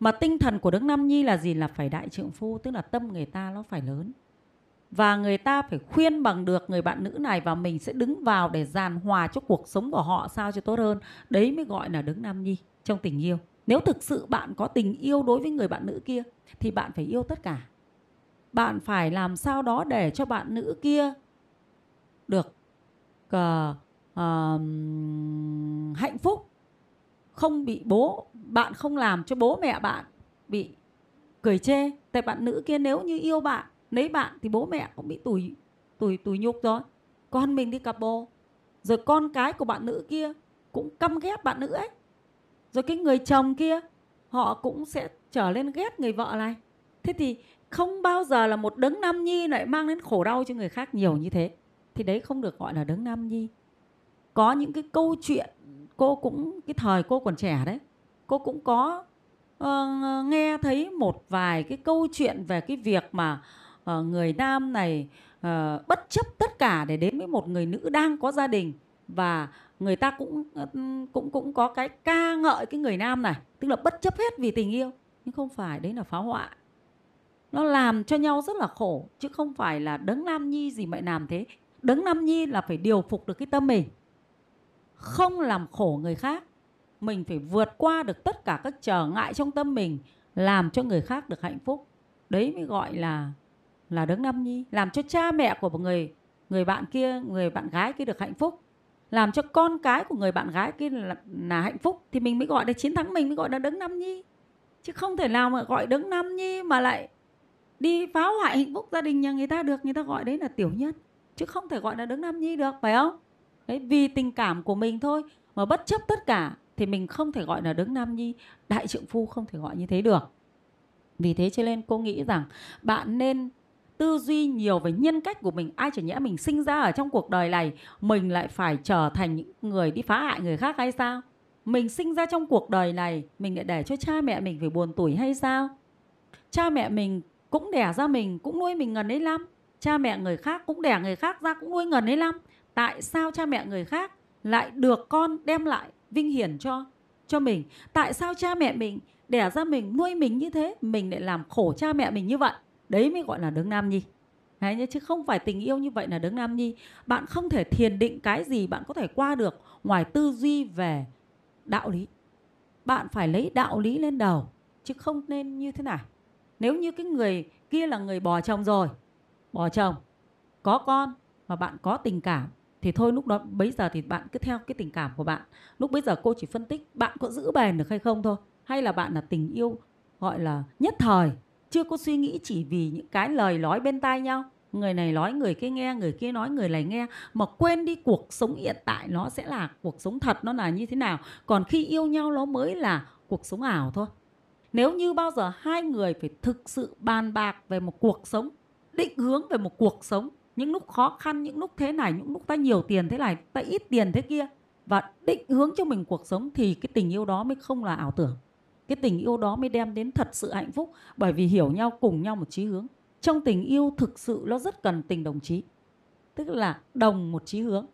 Mà tinh thần của đấng nam nhi là gì? Là phải đại trượng phu, tức là tâm người ta nó phải lớn. Và người ta phải khuyên bằng được người bạn nữ này và mình sẽ đứng vào để dàn hòa cho cuộc sống của họ sao cho tốt hơn. Đấy mới gọi là đấng nam nhi trong tình yêu. Nếu thực sự bạn có tình yêu đối với người bạn nữ kia thì bạn phải yêu tất cả. Bạn phải làm sao đó để cho bạn nữ kia được uh, uh, hạnh phúc, không bị bố. Bạn không làm cho bố mẹ bạn bị cười chê. Tại bạn nữ kia nếu như yêu bạn, lấy bạn thì bố mẹ cũng bị tủi, tủi, tủi nhục rồi. Con mình đi cặp bồ, rồi con cái của bạn nữ kia cũng căm ghét bạn nữ ấy. Rồi cái người chồng kia họ cũng sẽ trở lên ghét người vợ này. Thế thì không bao giờ là một đấng nam nhi lại mang đến khổ đau cho người khác nhiều như thế. Thì đấy không được gọi là đấng nam nhi. Có những cái câu chuyện, cô cũng, cái thời cô còn trẻ đấy, cô cũng có uh, nghe thấy một vài cái câu chuyện về cái việc mà Uh, người nam này uh, bất chấp tất cả để đến với một người nữ đang có gia đình. Và người ta cũng, uh, cũng, cũng có cái ca ngợi cái người nam này, tức là bất chấp hết vì tình yêu. Nhưng không phải, đấy là phá hoại. Nó làm cho nhau rất là khổ, chứ không phải là đấng nam nhi gì mà làm thế. Đấng nam nhi là phải điều phục được cái tâm mình, không làm khổ người khác. Mình phải vượt qua được tất cả các trở ngại trong tâm mình, làm cho người khác được hạnh phúc. Đấy mới gọi là là đấng nam nhi. Làm cho cha mẹ của một người người bạn kia, người bạn gái kia được hạnh phúc, làm cho con cái của người bạn gái kia là, là hạnh phúc, thì mình mới gọi là chiến thắng, mình mới gọi là đấng nam nhi. Chứ không thể nào mà gọi đấng nam nhi mà lại đi phá hoại hạnh phúc gia đình nhà người ta được. Người ta gọi đấy là tiểu nhân, chứ không thể gọi là đấng nam nhi được, phải không? Đấy, vì tình cảm của mình thôi mà bất chấp tất cả thì mình không thể gọi là đấng nam nhi. Đại trượng phu không thể gọi như thế được. Vì thế cho nên cô nghĩ rằng bạn nên tư duy nhiều về nhân cách của mình. Ai chả nhẽ mình sinh ra ở trong cuộc đời này, mình lại phải trở thành những người đi phá hại người khác hay sao? Mình sinh ra trong cuộc đời này, mình lại để cho cha mẹ mình phải buồn tủi hay sao? Cha mẹ mình cũng đẻ ra mình, cũng nuôi mình ngần ấy năm. Cha mẹ người khác cũng đẻ người khác ra, cũng nuôi ngần ấy năm. Tại sao cha mẹ người khác lại được con đem lại vinh hiển cho, cho mình? Tại sao cha mẹ mình đẻ ra mình, nuôi mình như thế, mình lại làm khổ cha mẹ mình như vậy? Đấy mới gọi là đấng nam nhi. Đấy, chứ không phải tình yêu như vậy là đấng nam nhi. Bạn không thể thiền định cái gì bạn có thể qua được ngoài tư duy về đạo lý. Bạn phải lấy đạo lý lên đầu, chứ không nên như thế này. Nếu như cái người kia là người bỏ chồng rồi, bỏ chồng, có con mà bạn có tình cảm, thì thôi lúc đó bấy giờ thì bạn cứ theo cái tình cảm của bạn. Lúc bấy giờ cô chỉ phân tích bạn có giữ bền được hay không thôi. Hay là bạn là tình yêu gọi là nhất thời, chưa có suy nghĩ, chỉ vì những cái lời nói bên tai nhau. Người này nói, người kia nghe, người kia nói, người này nghe. Mà quên đi cuộc sống hiện tại nó sẽ là cuộc sống thật, nó là như thế nào. Còn khi yêu nhau nó mới là cuộc sống ảo thôi. Nếu như bao giờ hai người phải thực sự bàn bạc về một cuộc sống, định hướng về một cuộc sống, những lúc khó khăn, những lúc thế này, những lúc ta nhiều tiền thế này, ta ít tiền thế kia, và định hướng cho mình cuộc sống, thì cái tình yêu đó mới không là ảo tưởng. Cái tình yêu đó mới đem đến thật sự hạnh phúc. Bởi vì hiểu nhau, cùng nhau một chí hướng. Trong tình yêu thực sự nó rất cần tình đồng chí, tức là đồng một chí hướng.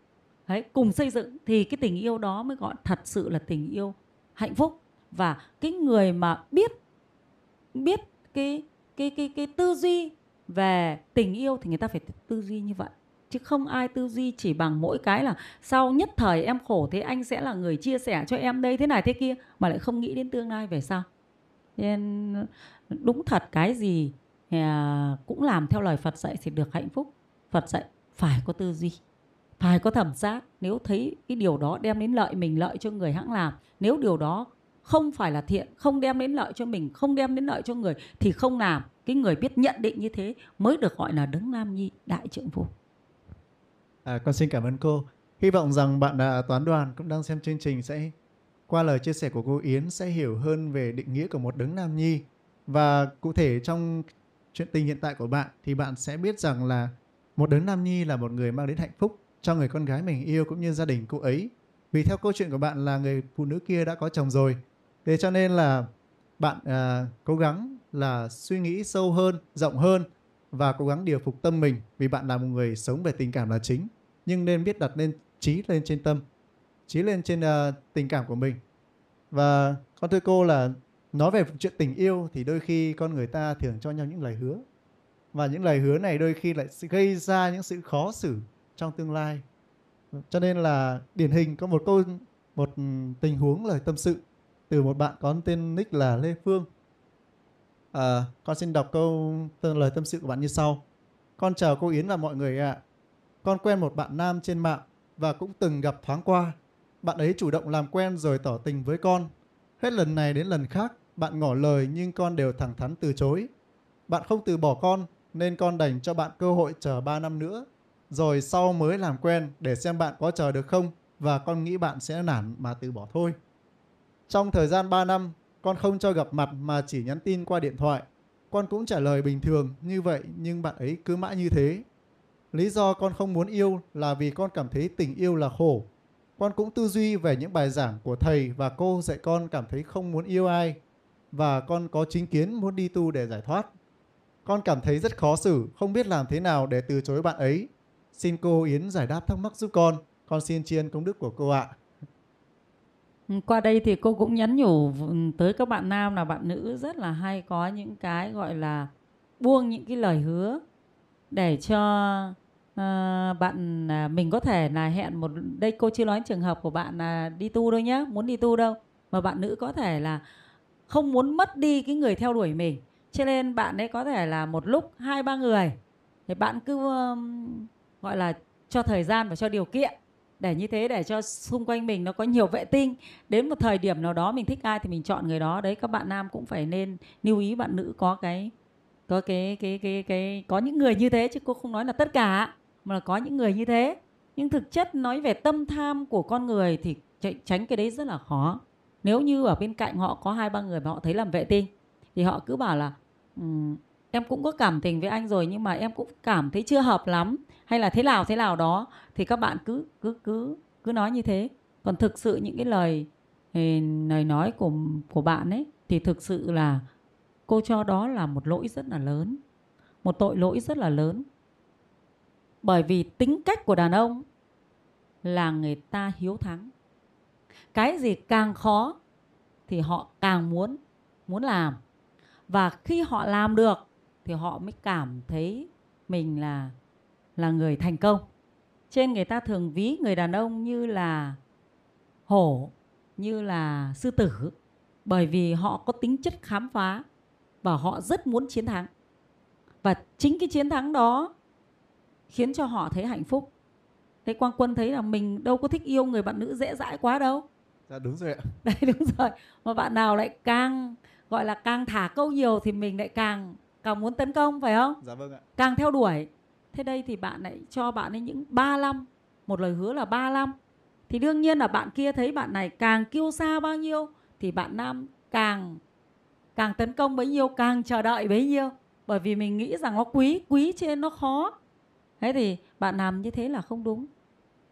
Đấy, cùng xây dựng. Thì cái tình yêu đó mới gọi thật sự là tình yêu hạnh phúc. Và cái người mà biết Biết cái, cái, cái, cái tư duy về tình yêu thì người ta phải tư duy như vậy. Chứ không ai tư duy chỉ bằng mỗi cái là sau nhất thời em khổ thế anh sẽ là người chia sẻ cho em đây thế này thế kia, mà lại không nghĩ đến tương lai về sau. Nên đúng thật, cái gì cũng làm theo lời Phật dạy thì được hạnh phúc. Phật dạy phải có tư duy, phải có thẩm giác. Nếu thấy cái điều đó đem đến lợi mình, lợi cho người, hãng làm. Nếu điều đó không phải là thiện, không đem đến lợi cho mình, không đem đến lợi cho người thì không làm. Cái người biết nhận định như thế mới được gọi là đấng nam nhi đại trượng phu. À, con xin cảm ơn cô. Hy vọng rằng bạn à, Toán Đoàn cũng đang xem chương trình sẽ qua lời chia sẻ của cô Yến sẽ hiểu hơn về định nghĩa của một đấng nam nhi. Và cụ thể trong chuyện tình hiện tại của bạn thì bạn sẽ biết rằng là một đấng nam nhi là một người mang đến hạnh phúc cho người con gái mình yêu cũng như gia đình cô ấy. Vì theo câu chuyện của bạn là người phụ nữ kia đã có chồng rồi. Thế cho nên là bạn à, cố gắng là suy nghĩ sâu hơn, rộng hơn và cố gắng điều phục tâm mình. Vì bạn là một người sống về tình cảm là chính, nhưng nên biết đặt lên trí lên trên tâm, trí lên trên uh, tình cảm của mình. Và con thưa cô là nói về chuyện tình yêu thì đôi khi con người ta thường cho nhau những lời hứa, và những lời hứa này đôi khi lại gây ra những sự khó xử trong tương lai. Cho nên là điển hình có một câu, một tình huống lời tâm sự từ một bạn có tên nick là Lê Phương. À, con xin đọc câu lời tâm sự của bạn như sau. Con chào cô Yến và mọi người ạ. À. Con quen một bạn nam trên mạng và cũng từng gặp thoáng qua. Bạn ấy chủ động làm quen rồi tỏ tình với con. Hết lần này đến lần khác, bạn ngỏ lời nhưng con đều thẳng thắn từ chối. Bạn không từ bỏ con nên con đành cho bạn cơ hội chờ ba năm nữa. Rồi sau mới làm quen để xem bạn có chờ được không. Và con nghĩ bạn sẽ nản mà từ bỏ thôi. Trong thời gian ba năm, con không cho gặp mặt mà chỉ nhắn tin qua điện thoại. Con cũng trả lời bình thường như vậy nhưng bạn ấy cứ mãi như thế. Lý do con không muốn yêu là vì con cảm thấy tình yêu là khổ. Con cũng tư duy về những bài giảng của thầy và cô dạy con cảm thấy không muốn yêu ai. Và con có chính kiến muốn đi tu để giải thoát. Con cảm thấy rất khó xử, không biết làm thế nào để từ chối bạn ấy. Xin cô Yến giải đáp thắc mắc giúp con. Con xin tri ân công đức của cô ạ. Qua đây thì cô cũng nhắn nhủ tới các bạn nam là bạn nữ rất là hay có những cái gọi là buông những cái lời hứa để cho uh, bạn uh, mình có thể là hẹn một... Đây cô chưa nói trường hợp của bạn là đi tu đâu nhé, muốn đi tu đâu. Mà bạn nữ có thể là không muốn mất đi cái người theo đuổi mình. Cho nên bạn ấy có thể là một lúc hai ba người. Thì bạn cứ uh, gọi là cho thời gian và cho điều kiện. Để như thế để cho xung quanh mình nó có nhiều vệ tinh. Đến một thời điểm nào đó mình thích ai thì mình chọn người đó. Đấy, các bạn nam cũng phải nên lưu ý bạn nữ có cái có cái cái cái cái có những người như thế, chứ cô không nói là tất cả mà là có những người như thế. Nhưng thực chất nói về tâm tham của con người thì tránh cái đấy rất là khó. Nếu như ở bên cạnh họ có hai ba người mà họ thấy làm vệ tinh thì họ cứ bảo là um, em cũng có cảm tình với anh rồi nhưng mà em cũng cảm thấy chưa hợp lắm, hay là thế nào thế nào đó, thì các bạn cứ cứ cứ cứ nói như thế. Còn thực sự những cái lời lời nói của của bạn ấy thì thực sự là cô cho đó là một lỗi rất là lớn, một tội lỗi rất là lớn. Bởi vì tính cách của đàn ông là người ta hiếu thắng. Cái gì càng khó thì họ càng muốn muốn làm. Và khi họ làm được thì họ mới cảm thấy mình là là người thành công. Trên người ta thường ví người đàn ông như là hổ, như là sư tử. Bởi vì họ có tính chất khám phá và họ rất muốn chiến thắng. Và chính cái chiến thắng đó khiến cho họ thấy hạnh phúc. Thế Quang Quân thấy là mình đâu có thích yêu người bạn nữ dễ dãi quá đâu. Dạ đúng rồi ạ. Đấy đúng rồi. Mà bạn nào lại càng gọi là càng thả câu nhiều thì mình lại càng càng muốn tấn công, phải không? Dạ vâng ạ. Càng theo đuổi. Thế đây thì bạn lại cho bạn ấy những ba năm, một lời hứa là ba năm. Thì đương nhiên là bạn kia thấy bạn này càng kiêu sa bao nhiêu thì bạn nam càng càng tấn công bấy nhiêu, càng chờ đợi bấy nhiêu. Bởi vì mình nghĩ rằng nó quý, quý trên nó khó. Thế thì bạn làm như thế là không đúng.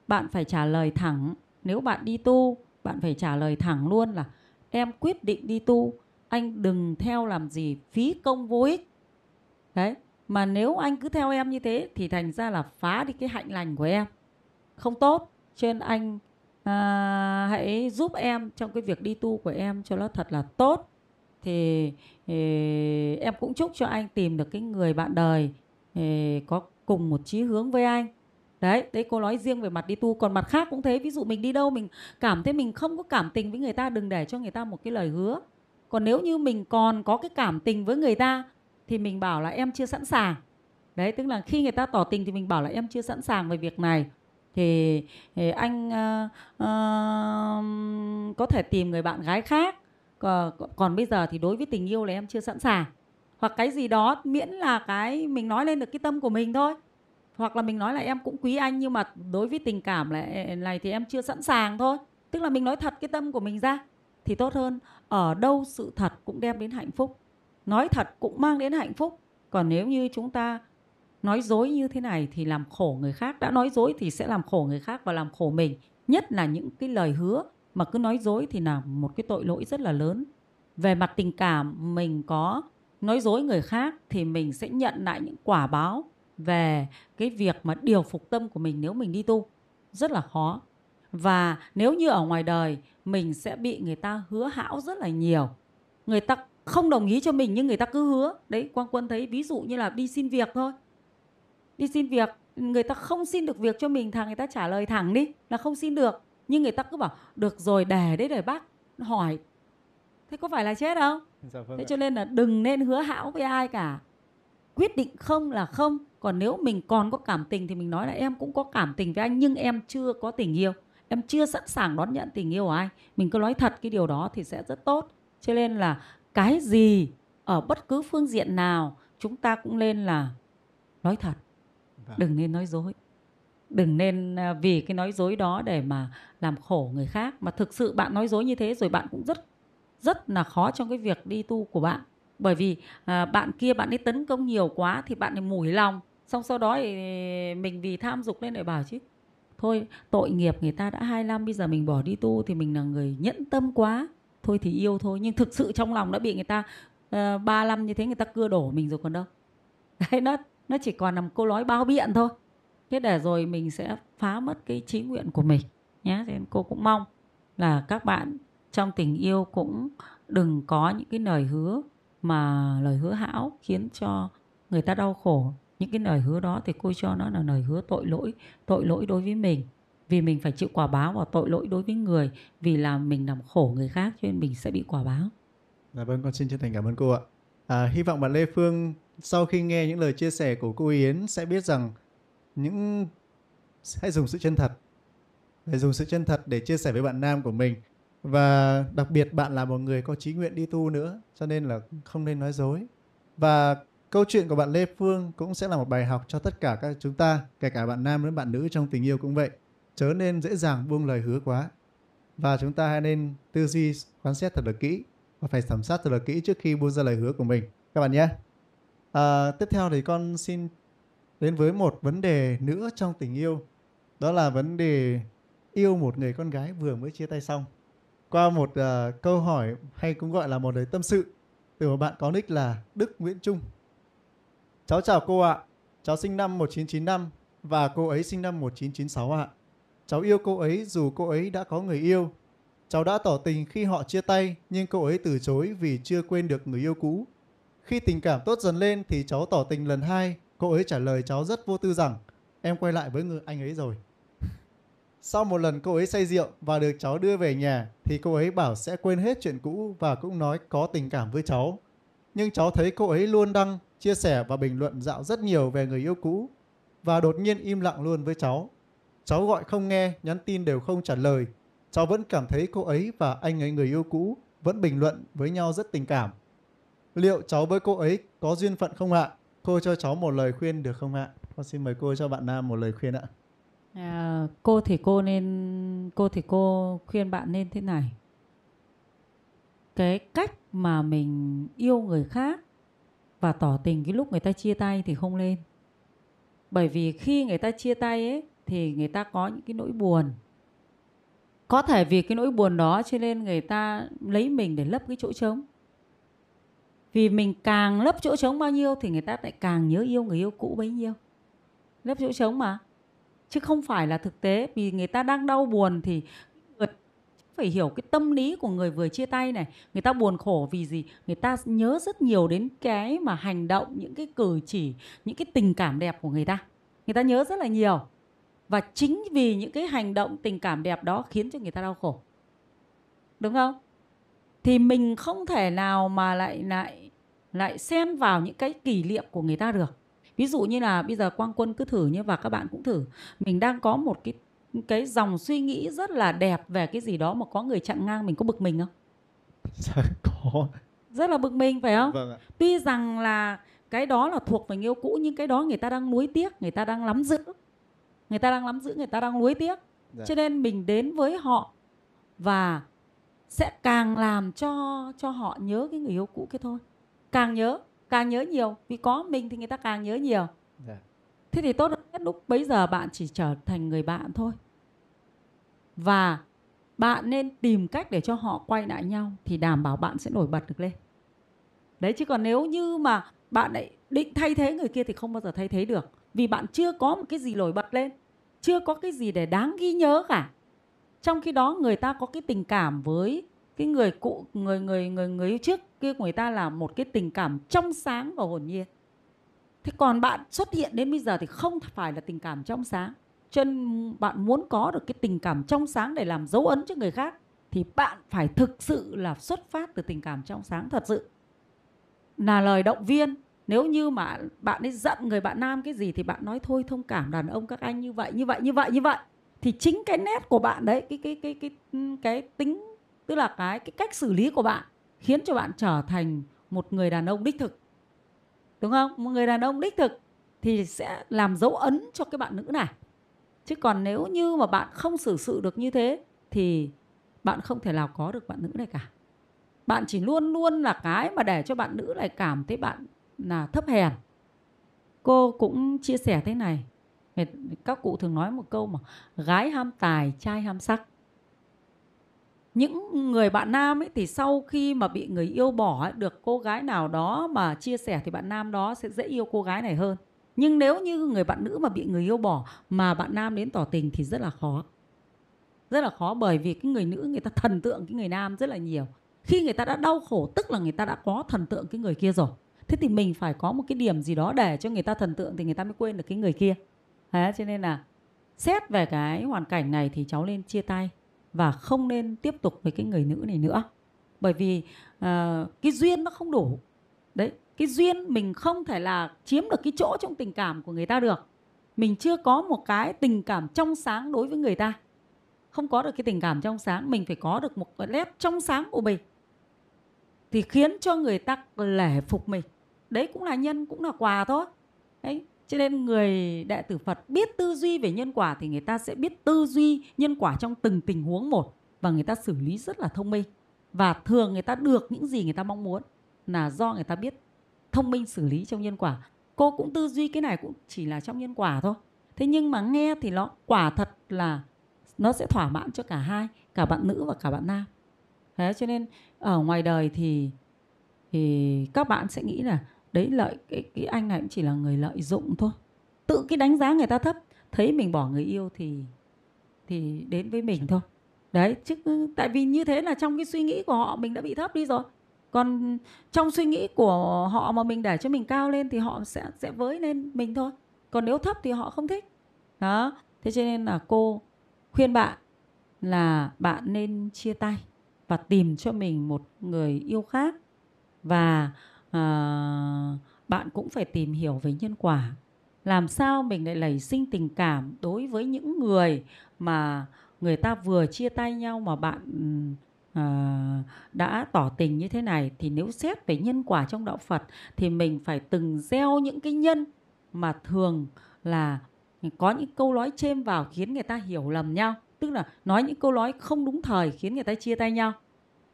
Bạn phải trả lời thẳng. Nếu bạn đi tu, bạn phải trả lời thẳng luôn là em quyết định đi tu. Anh đừng theo làm gì phí công vô ích. Đấy. Mà nếu anh cứ theo em như thế thì thành ra là phá đi cái hạnh lành của em. Không tốt. Cho nên anh à, hãy giúp em trong cái việc đi tu của em cho nó thật là tốt. Thì, thì em cũng chúc cho anh tìm được cái người bạn đời thì, có cùng một chí hướng với anh. Đấy, đấy cô nói riêng về mặt đi tu. Còn mặt khác cũng thế. Ví dụ mình đi đâu mình cảm thấy mình không có cảm tình với người ta, đừng để cho người ta một cái lời hứa. Còn nếu như mình còn có cái cảm tình với người ta thì mình bảo là em chưa sẵn sàng. Đấy, tức là khi người ta tỏ tình thì mình bảo là em chưa sẵn sàng về việc này, thì, thì anh uh, uh, có thể tìm người bạn gái khác. Còn, còn bây giờ thì đối với tình yêu là em chưa sẵn sàng. Hoặc cái gì đó, miễn là cái mình nói lên được cái tâm của mình thôi. Hoặc là mình nói là em cũng quý anh, nhưng mà đối với tình cảm này, này thì em chưa sẵn sàng thôi. Tức là mình nói thật cái tâm của mình ra thì tốt hơn. Ở đâu sự thật cũng đem đến hạnh phúc, nói thật cũng mang đến hạnh phúc. Còn nếu như chúng ta nói dối như thế này thì làm khổ người khác. Đã nói dối thì sẽ làm khổ người khác và làm khổ mình. Nhất là những cái lời hứa mà cứ nói dối thì là một cái tội lỗi rất là lớn. Về mặt tình cảm, mình có nói dối người khác thì mình sẽ nhận lại những quả báo về cái việc mà điều phục tâm của mình nếu mình đi tu. Rất là khó. Và nếu như ở ngoài đời, mình sẽ bị người ta hứa hão rất là nhiều. Người ta không đồng ý cho mình nhưng người ta cứ hứa. Đấy, Quang Quân thấy ví dụ như là đi xin việc thôi. Đi xin việc, người ta không xin được việc cho mình, thằng người ta trả lời thẳng đi là không xin được. Nhưng người ta cứ bảo, được rồi, để đấy để bác hỏi. Thế có phải là chết không? Dạ, vâng. Thế cho nên là đừng nên hứa hão với ai cả. Quyết định không là không. Còn nếu mình còn có cảm tình thì mình nói là em cũng có cảm tình với anh, nhưng em chưa có tình yêu, em chưa sẵn sàng đón nhận tình yêu của anh. Mình cứ nói thật cái điều đó thì sẽ rất tốt. Cho nên là cái gì ở bất cứ phương diện nào chúng ta cũng nên là nói thật. Vâng. Đừng nên nói dối. Đừng nên vì cái nói dối đó để mà làm khổ người khác. Mà thực sự bạn nói dối như thế rồi bạn cũng rất rất là khó trong cái việc đi tu của bạn. Bởi vì à, bạn kia bạn ấy tấn công nhiều quá thì bạn ấy mủi lòng. Xong sau đó thì mình vì tham dục nên lại bảo chứ thôi tội nghiệp người ta đã hai năm, bây giờ mình bỏ đi tu thì mình là người nhẫn tâm quá. Thôi thì yêu thôi. Nhưng thực sự trong lòng đã bị người ta à, ba năm như thế, người ta cưa đổ mình rồi còn đâu. Đấy, nó, nó chỉ còn nằm câu nói bao biện thôi. Thế để rồi mình sẽ phá mất cái chí nguyện của mình nhé. Nên cô cũng mong là các bạn trong tình yêu cũng đừng có những cái lời hứa mà lời hứa hão khiến cho người ta đau khổ. Những cái lời hứa đó thì cô cho nó là lời hứa tội lỗi. Tội lỗi đối với mình, vì mình phải chịu quả báo, và tội lỗi đối với người, vì là mình làm khổ người khác cho nên mình sẽ bị quả báo. Dạ vâng, con xin chân thành cảm ơn cô ạ. à, Hy vọng bạn Lê Phương sau khi nghe những lời chia sẻ của cô Yến sẽ biết rằng những hãy dùng sự chân thật, hãy dùng sự chân thật để chia sẻ với bạn nam của mình. Và đặc biệt bạn là một người có chí nguyện đi tu nữa, cho nên là không nên nói dối. Và câu chuyện của bạn Lê Phương cũng sẽ là một bài học cho tất cả các chúng ta, kể cả bạn nam lẫn bạn nữ trong tình yêu cũng vậy. Chớ nên dễ dàng buông lời hứa quá. Và chúng ta hãy nên tư duy quan sát thật là kỹ, và phải thẩm sát thật là kỹ trước khi buông ra lời hứa của mình các bạn nhé. à, Tiếp theo thì con xin đến với một vấn đề nữa trong tình yêu. Đó là vấn đề yêu một người con gái vừa mới chia tay xong. Qua một uh, câu hỏi hay cũng gọi là một lời tâm sự từ một bạn có nick là Đức Nguyễn Trung. Cháu chào cô ạ. Cháu sinh năm một nghìn chín trăm chín mươi lăm và cô ấy sinh năm một nghìn chín trăm chín mươi sáu ạ. Cháu yêu cô ấy dù cô ấy đã có người yêu. Cháu đã tỏ tình khi họ chia tay nhưng cô ấy từ chối vì chưa quên được người yêu cũ. Khi tình cảm tốt dần lên thì cháu tỏ tình lần hai. Cô ấy trả lời cháu rất vô tư rằng em quay lại với người anh ấy rồi. Sau một lần cô ấy say rượu và được cháu đưa về nhà thì cô ấy bảo sẽ quên hết chuyện cũ và cũng nói có tình cảm với cháu. Nhưng cháu thấy cô ấy luôn đăng, chia sẻ và bình luận dạo rất nhiều về người yêu cũ và đột nhiên im lặng luôn với cháu. Cháu gọi không nghe, nhắn tin đều không trả lời. Cháu vẫn cảm thấy cô ấy và anh ấy người yêu cũ vẫn bình luận với nhau rất tình cảm. Liệu cháu với cô ấy có duyên phận không ạ? Cô cho cháu một lời khuyên được không ạ? Con xin mời cô cho bạn nam một lời khuyên ạ. À, cô thì cô nên cô thì cô khuyên bạn nên thế này. Cái cách mà mình yêu người khác và tỏ tình cái lúc người ta chia tay thì không nên. Bởi vì khi người ta chia tay ấy thì người ta có những cái nỗi buồn. Có thể vì cái nỗi buồn đó cho nên người ta lấy mình để lấp cái chỗ trống. Vì mình càng lấp chỗ trống bao nhiêu thì người ta lại càng nhớ yêu người yêu cũ bấy nhiêu. Lấp chỗ trống mà. Chứ không phải là thực tế. Vì người ta đang đau buồn thì người phải hiểu cái tâm lý của người vừa chia tay này. Người ta buồn khổ vì gì? Người ta nhớ rất nhiều đến cái mà hành động, những cái cử chỉ, những cái tình cảm đẹp của người ta. Người ta nhớ rất là nhiều. Và chính vì những cái hành động tình cảm đẹp đó khiến cho người ta đau khổ. Đúng không? Thì mình không thể nào mà lại lại lại xen vào những cái kỷ niệm của người ta được. Ví dụ như là bây giờ Quang Quân cứ thử nhé, và các bạn cũng thử. Mình đang có một cái cái dòng suy nghĩ rất là đẹp về cái gì đó mà có người chặn ngang, mình có bực mình không? Dạ, có. Rất là bực mình phải không? Vâng ạ. Tuy rằng là cái đó là thuộc về người yêu cũ, nhưng cái đó người ta đang nuối tiếc, người ta đang lắm giữ, người ta đang lắm giữ, người ta đang nuối tiếc. Dạ. Cho nên mình đến với họ và sẽ càng làm cho cho họ nhớ cái người yêu cũ kia thôi. Càng nhớ, càng nhớ nhiều. Vì có mình thì người ta càng nhớ nhiều. Dạ. Thế thì tốt nhất lúc bấy giờ bạn chỉ trở thành người bạn thôi. Và bạn nên tìm cách để cho họ quay lại nhau, thì đảm bảo bạn sẽ nổi bật được lên. Đấy, chứ còn nếu như mà bạn lại định thay thế người kia thì không bao giờ thay thế được. Vì bạn chưa có một cái gì nổi bật lên, chưa có cái gì để đáng ghi nhớ cả. Trong khi đó người ta có cái tình cảm với cái người cũ, người người người người yêu trước kia, người ta là một cái tình cảm trong sáng và hồn nhiên. Thế còn bạn xuất hiện đến bây giờ thì không phải là tình cảm trong sáng. Cho nên bạn muốn có được cái tình cảm trong sáng để làm dấu ấn cho người khác thì bạn phải thực sự là xuất phát từ tình cảm trong sáng thật sự. Là lời động viên. Nếu như mà bạn ấy giận người bạn nam cái gì thì bạn nói thôi thông cảm đàn ông các anh như vậy, như vậy, như vậy, như vậy. Thì chính cái nét của bạn đấy, cái, cái, cái, cái, cái, cái tính, tức là cái, cái cách xử lý của bạn khiến cho bạn trở thành một người đàn ông đích thực. Đúng không? Một người đàn ông đích thực thì sẽ làm dấu ấn cho cái bạn nữ này. Chứ còn nếu như mà bạn không xử sự được như thế thì bạn không thể nào có được bạn nữ này cả. Bạn chỉ luôn luôn là cái mà để cho bạn nữ này cảm thấy bạn là thấp hèn. Cô cũng chia sẻ thế này. Các cụ thường nói một câu mà gái ham tài, trai ham sắc. Những người bạn nam ấy thì sau khi mà bị người yêu bỏ, được cô gái nào đó mà chia sẻ thì bạn nam đó sẽ dễ yêu cô gái này hơn. Nhưng nếu như người bạn nữ mà bị người yêu bỏ mà bạn nam đến tỏ tình thì rất là khó. Rất là khó, bởi vì cái người nữ người ta thần tượng cái người nam rất là nhiều. Khi người ta đã đau khổ tức là người ta đã có thần tượng cái người kia rồi. Thế thì mình phải có một cái điểm gì đó để cho người ta thần tượng thì người ta mới quên được cái người kia. Thế cho nên là xét về cái hoàn cảnh này thì cháu nên chia tay và không nên tiếp tục với cái người nữ này nữa. Bởi vì uh, cái duyên nó không đủ. Đấy, cái duyên mình không thể là chiếm được cái chỗ trong tình cảm của người ta được. Mình chưa có một cái tình cảm trong sáng đối với người ta. Không có được cái tình cảm trong sáng, mình phải có được một cái nét trong sáng của mình thì khiến cho người ta lễ phục mình. Đấy cũng là nhân, cũng là quả thôi. Đấy. Cho nên người đệ tử Phật biết tư duy về nhân quả thì người ta sẽ biết tư duy nhân quả trong từng tình huống một. Và người ta xử lý rất là thông minh. Và thường người ta được những gì người ta mong muốn là do người ta biết thông minh xử lý trong nhân quả. Cô cũng tư duy cái này cũng chỉ là trong nhân quả thôi. Thế nhưng mà nghe thì nó quả thật là nó sẽ thỏa mãn cho cả hai, cả bạn nữ và cả bạn nam. Thế cho nên ở ngoài đời thì, thì các bạn sẽ nghĩ là đấy lợi cái, cái anh này cũng chỉ là người lợi dụng thôi. Tự cái đánh giá người ta thấp, thấy mình bỏ người yêu thì thì đến với mình thôi. Đấy, chứ tại vì như thế là trong cái suy nghĩ của họ mình đã bị thấp đi rồi. Còn trong suy nghĩ của họ mà mình để cho mình cao lên thì họ sẽ sẽ với lên mình thôi. Còn nếu thấp thì họ không thích. Đó, thế cho nên là cô khuyên bạn là bạn nên chia tay và tìm cho mình một người yêu khác. Và à, bạn cũng phải tìm hiểu về nhân quả. Làm sao mình lại nảy sinh tình cảm đối với những người mà người ta vừa chia tay nhau mà bạn à, đã tỏ tình như thế này. Thì nếu xét về nhân quả trong đạo Phật thì mình phải từng gieo những cái nhân mà thường là có những câu nói chêm vào khiến người ta hiểu lầm nhau. Tức là nói những câu nói không đúng thời khiến người ta chia tay nhau.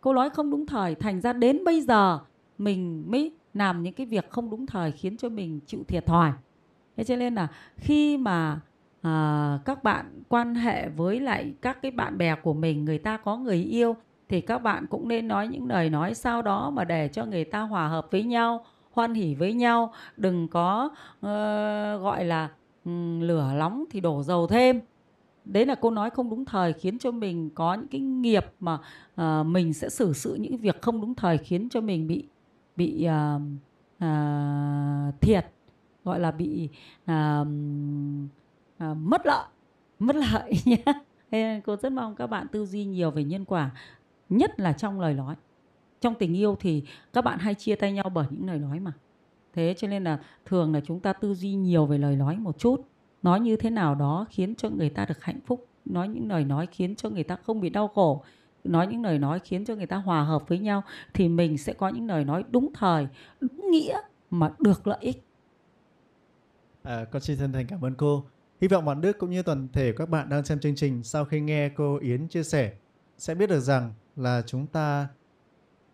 Câu nói không đúng thời, thành ra đến bây giờ mình mới làm những cái việc không đúng thời khiến cho mình chịu thiệt thòi. Thế cho nên là khi mà à, các bạn quan hệ với lại các cái bạn bè của mình, người ta có người yêu thì các bạn cũng nên nói những lời nói sau đó mà để cho người ta hòa hợp với nhau, hoan hỉ với nhau. Đừng có uh, gọi là um, lửa nóng thì đổ dầu thêm. Đấy là câu nói không đúng thời khiến cho mình có những cái nghiệp mà uh, mình sẽ xử sự những việc không đúng thời khiến cho mình bị bị uh, uh, thiệt, gọi là bị uh, uh, mất lợi mất lợi nhé. Cô rất mong các bạn tư duy nhiều về nhân quả, nhất là trong lời nói. Trong tình yêu thì các bạn hay chia tay nhau bởi những lời nói mà Thế cho nên là thường là chúng ta tư duy nhiều về lời nói một chút. Nói như thế nào đó khiến cho người ta được hạnh phúc, nói những lời nói khiến cho người ta không bị đau khổ, nói những lời nói khiến cho người ta hòa hợp với nhau, thì mình sẽ có những lời nói đúng thời, đúng nghĩa mà được lợi ích. À, con xin chân thành cảm ơn cô. Hy vọng bạn Đức cũng như toàn thể các bạn đang xem chương trình sau khi nghe cô Yến chia sẻ sẽ biết được rằng là chúng ta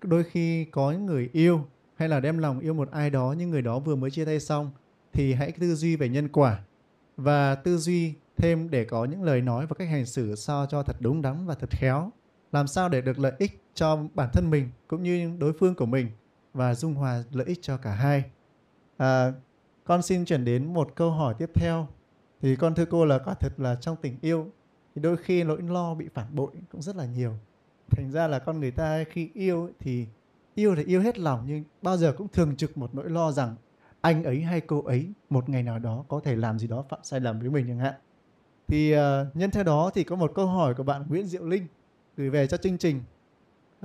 đôi khi có những người yêu hay là đem lòng yêu một ai đó, nhưng người đó vừa mới chia tay xong, thì hãy tư duy về nhân quả và tư duy thêm để có những lời nói và cách hành xử sao cho thật đúng đắn và thật khéo, làm sao để được lợi ích cho bản thân mình cũng như đối phương của mình và dung hòa lợi ích cho cả hai. À, con xin chuyển đến một câu hỏi tiếp theo. Thì con thưa cô là quả thật là trong tình yêu thì đôi khi nỗi lo bị phản bội cũng rất là nhiều. Thành ra là con người ta khi yêu thì yêu thì yêu hết lòng, nhưng bao giờ cũng thường trực một nỗi lo rằng anh ấy hay cô ấy một ngày nào đó có thể làm gì đó phạm sai lầm với mình chẳng hạn. Thì uh, nhân theo đó thì có một câu hỏi của bạn Nguyễn Diệu Linh gửi về cho chương trình.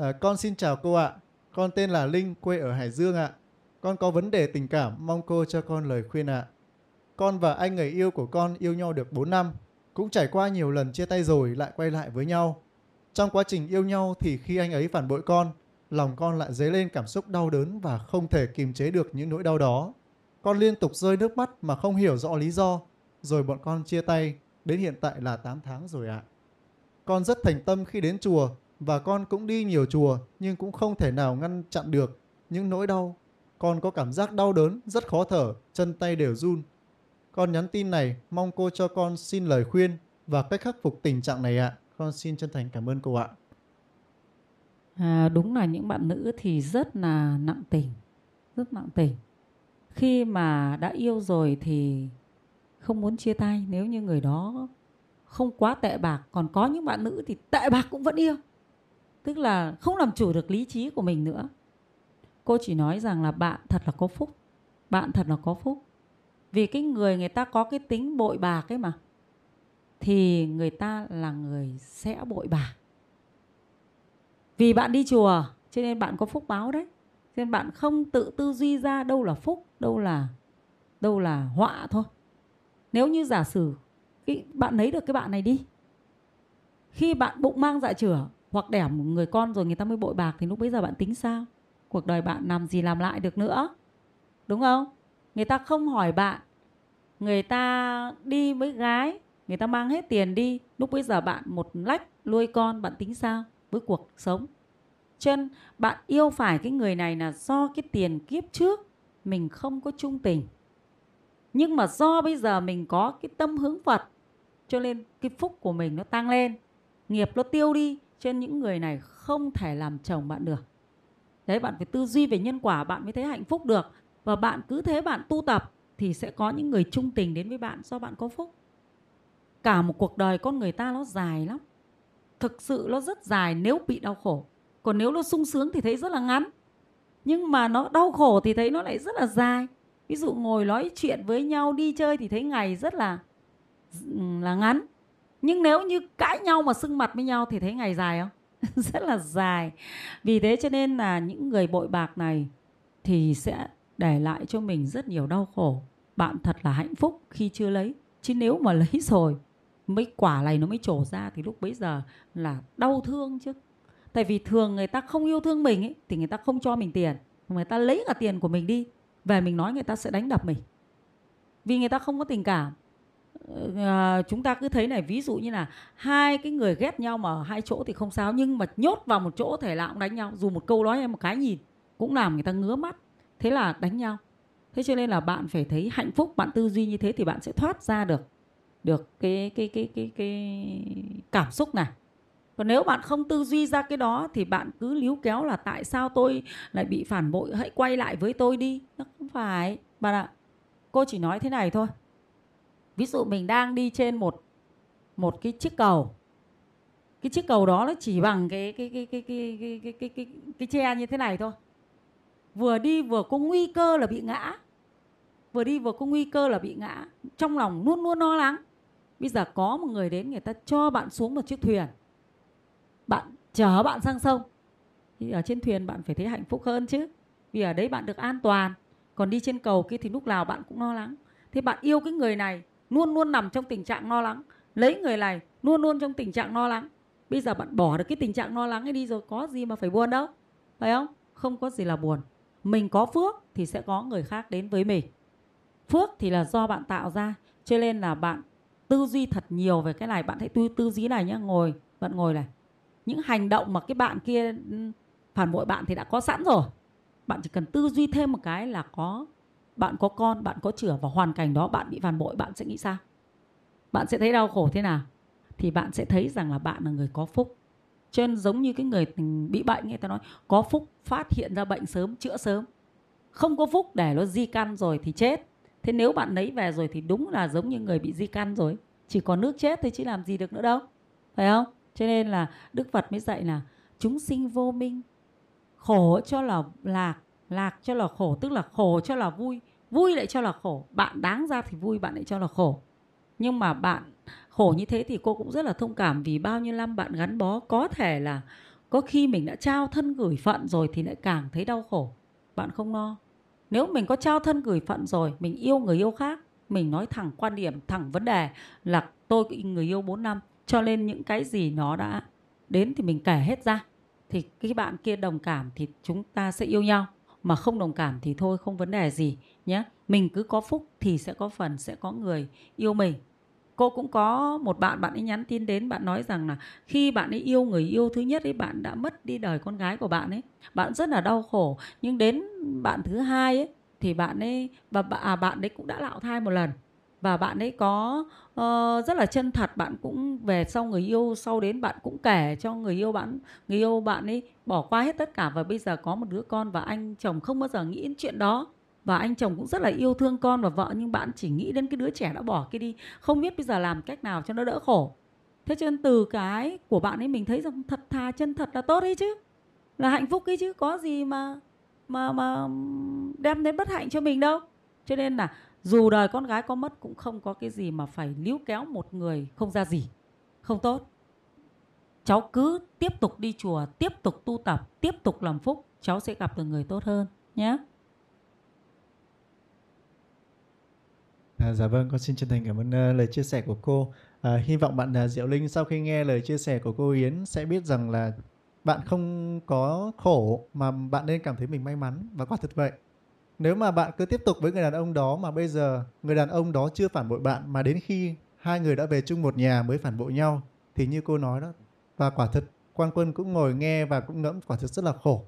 uh, Con xin chào cô ạ, con tên là Linh, quê ở Hải Dương ạ. Con có vấn đề tình cảm, mong cô cho con lời khuyên ạ. Con và anh người yêu của con yêu nhau được bốn năm, cũng trải qua nhiều lần chia tay rồi lại quay lại với nhau. Trong quá trình yêu nhau thì khi anh ấy phản bội con, lòng con lại dấy lên cảm xúc đau đớn và không thể kiềm chế được những nỗi đau đó. Con liên tục rơi nước mắt mà không hiểu rõ lý do. Rồi bọn con chia tay, đến hiện tại là tám tháng rồi ạ. Con rất thành tâm khi đến chùa và con cũng đi nhiều chùa, nhưng cũng không thể nào ngăn chặn được những nỗi đau. Con có cảm giác đau đớn, rất khó thở, chân tay đều run. Con nhắn tin này mong cô cho con xin lời khuyên và cách khắc phục tình trạng này ạ. Con xin chân thành cảm ơn cô ạ. À, đúng là những bạn nữ thì rất là nặng tình, rất nặng tình. Khi mà đã yêu rồi thì không muốn chia tay nếu như người đó không quá tệ bạc. Còn có những bạn nữ thì tệ bạc cũng vẫn yêu, tức là không làm chủ được lý trí của mình nữa. Cô chỉ nói rằng là bạn thật là có phúc, bạn thật là có phúc. Vì cái người người ta có cái tính bội bạc ấy mà, thì người ta là người sẽ bội bạc. Vì bạn đi chùa cho nên bạn có phúc báo đấy, cho nên bạn không tự tư duy ra đâu là phúc, đâu là đâu là họa thôi. Nếu như giả sử cái, bạn lấy được cái bạn này đi, khi bạn bụng mang dạ chửa hoặc đẻ một người con rồi người ta mới bội bạc, thì lúc bấy giờ bạn tính sao? Cuộc đời bạn làm gì làm lại được nữa, đúng không? Người ta không hỏi bạn, người ta đi với gái, người ta mang hết tiền đi, lúc bấy giờ bạn một lách nuôi con, bạn tính sao với cuộc sống? Cho nên bạn yêu phải cái người này là do cái tiền kiếp trước mình không có trung tình, nhưng mà do bây giờ mình có cái tâm hướng Phật, cho nên cái phúc của mình nó tăng lên, nghiệp nó tiêu đi, cho nên những người này không thể làm chồng bạn được. Đấy, bạn phải tư duy về nhân quả bạn mới thấy hạnh phúc được. Và bạn cứ thế bạn tu tập thì sẽ có những người trung tình đến với bạn do bạn có phúc. Cả một cuộc đời con người ta nó dài lắm, thực sự nó rất dài nếu bị đau khổ. Còn nếu nó sung sướng thì thấy rất là ngắn, nhưng mà nó đau khổ thì thấy nó lại rất là dài. Ví dụ ngồi nói chuyện với nhau, đi chơi thì thấy ngày rất là là ngắn. Nhưng nếu như cãi nhau mà sưng mặt với nhau thì thấy ngày dài không? Rất là dài. Vì thế cho nên là những người bội bạc này thì sẽ để lại cho mình rất nhiều đau khổ. Bạn thật là hạnh phúc khi chưa lấy, chứ nếu mà lấy rồi mấy quả này nó mới trổ ra thì lúc bấy giờ là đau thương chứ. Tại vì thường người ta không yêu thương mình ấy, thì người ta không cho mình tiền, người ta lấy cả tiền của mình đi. Về mình nói người ta sẽ đánh đập mình vì người ta không có tình cảm. À, chúng ta cứ thấy này, ví dụ như là hai cái người ghét nhau mà ở hai chỗ thì không sao, nhưng mà nhốt vào một chỗ thể nào cũng đánh nhau. Dù một câu nói hay một cái nhìn cũng làm người ta ngứa mắt, thế là đánh nhau. Thế cho nên là bạn phải thấy hạnh phúc, bạn tư duy như thế thì bạn sẽ thoát ra được được cái cái cái cái cái cảm xúc này. Còn nếu bạn không tư duy ra cái đó thì bạn cứ líu kéo là tại sao tôi lại bị phản bội, hãy quay lại với tôi đi. Nó không phải bạn ạ. Cô chỉ nói thế này thôi. Ví dụ mình đang đi trên một một cái chiếc cầu, cái chiếc cầu đó nó chỉ bằng cái cái cái cái cái cái cái cái, cái, cái tre như thế này thôi. Vừa đi vừa có nguy cơ là bị ngã, vừa đi vừa có nguy cơ là bị ngã, trong lòng luôn luôn lo lắng. Bây giờ có một người đến, người ta cho bạn xuống một chiếc thuyền, bạn chở bạn sang sông, thì ở trên thuyền bạn phải thấy hạnh phúc hơn chứ, vì ở đấy bạn được an toàn. Còn đi trên cầu kia thì lúc nào bạn cũng lo lắng. Thế bạn yêu cái người này luôn luôn nằm trong tình trạng lo lắng, lấy người này luôn luôn trong tình trạng lo lắng. Bây giờ bạn bỏ được cái tình trạng lo lắng ấy đi rồi, có gì mà phải buồn đâu, phải không? Không có gì là buồn. Mình có phước thì sẽ có người khác đến với mình. Phước thì là do bạn tạo ra, cho nên là bạn tư duy thật nhiều về cái này. Bạn hãy tư, tư duy này nhá, ngồi, bạn ngồi này. Những hành động mà cái bạn kia phản bội bạn thì đã có sẵn rồi. Bạn chỉ cần tư duy thêm một cái là có, bạn có con, bạn có chửa, vào hoàn cảnh đó bạn bị phản bội, bạn sẽ nghĩ sao? Bạn sẽ thấy đau khổ thế nào? Thì bạn sẽ thấy rằng là bạn là người có phúc. Cho nên giống như cái người bị bệnh, người ta nói có phúc phát hiện ra bệnh sớm, chữa sớm. Không có phúc để nó di căn rồi thì chết. Thế nếu bạn lấy về rồi thì đúng là giống như người bị di căn rồi, chỉ còn nước chết thôi chứ làm gì được nữa đâu, phải không? Cho nên là Đức Phật mới dạy là chúng sinh vô minh, khổ cho là lạc, lạc cho là khổ. Tức là khổ cho là vui, vui lại cho là khổ. Bạn đáng ra thì vui, bạn lại cho là khổ. Nhưng mà bạn khổ như thế thì cô cũng rất là thông cảm, vì bao nhiêu năm bạn gắn bó, có thể là có khi mình đã trao thân gửi phận rồi thì lại càng thấy đau khổ. Bạn không lo. Nếu mình có trao thân gửi phận rồi, mình yêu người yêu khác, mình nói thẳng quan điểm, thẳng vấn đề là tôi người yêu bốn năm, cho nên những cái gì nó đã đến thì mình kể hết ra. Thì cái bạn kia đồng cảm thì chúng ta sẽ yêu nhau, mà không đồng cảm thì thôi, không vấn đề gì nhé. Mình cứ có phúc thì sẽ có phần, sẽ có người yêu mình. Cô cũng có một bạn, bạn ấy nhắn tin đến, bạn nói rằng là khi bạn ấy yêu người yêu thứ nhất ấy, bạn đã mất đi đời con gái của bạn ấy. Bạn rất là đau khổ. Nhưng đến bạn thứ hai ấy thì bạn ấy, và à, bạn ấy cũng đã lạo thai một lần. Và bạn ấy có uh, rất là chân thật, bạn cũng về sau người yêu, sau đến bạn cũng kể cho người yêu bạn, người yêu bạn ấy bỏ qua hết tất cả, và bây giờ có một đứa con, và anh chồng không bao giờ nghĩ đến chuyện đó. Và anh chồng cũng rất là yêu thương con và vợ, nhưng bạn chỉ nghĩ đến cái đứa trẻ đã bỏ kia đi, không biết bây giờ làm cách nào cho nó đỡ khổ. Thế cho nên từ cái của bạn ấy mình thấy rằng thật thà, chân thật là tốt ấy chứ, là hạnh phúc ấy chứ, có gì mà mà mà đem đến bất hạnh cho mình đâu. Cho nên là dù đời con gái có mất cũng không có cái gì mà phải líu kéo một người không ra gì, không tốt. Cháu cứ tiếp tục đi chùa, tiếp tục tu tập, tiếp tục làm phúc, cháu sẽ gặp được người tốt hơn nhé. À, dạ vâng, con xin chân thành cảm ơn uh, lời chia sẻ của cô. À, hy vọng bạn uh, Diệu Linh sau khi nghe lời chia sẻ của cô Yến sẽ biết rằng là bạn không có khổ mà bạn nên cảm thấy mình may mắn, và quả thật vậy. Nếu mà bạn cứ tiếp tục với người đàn ông đó mà bây giờ người đàn ông đó chưa phản bội bạn, mà đến khi hai người đã về chung một nhà mới phản bội nhau, thì như cô nói đó, và quả thật Quang Quân cũng ngồi nghe và cũng ngẫm, quả thật rất là khổ.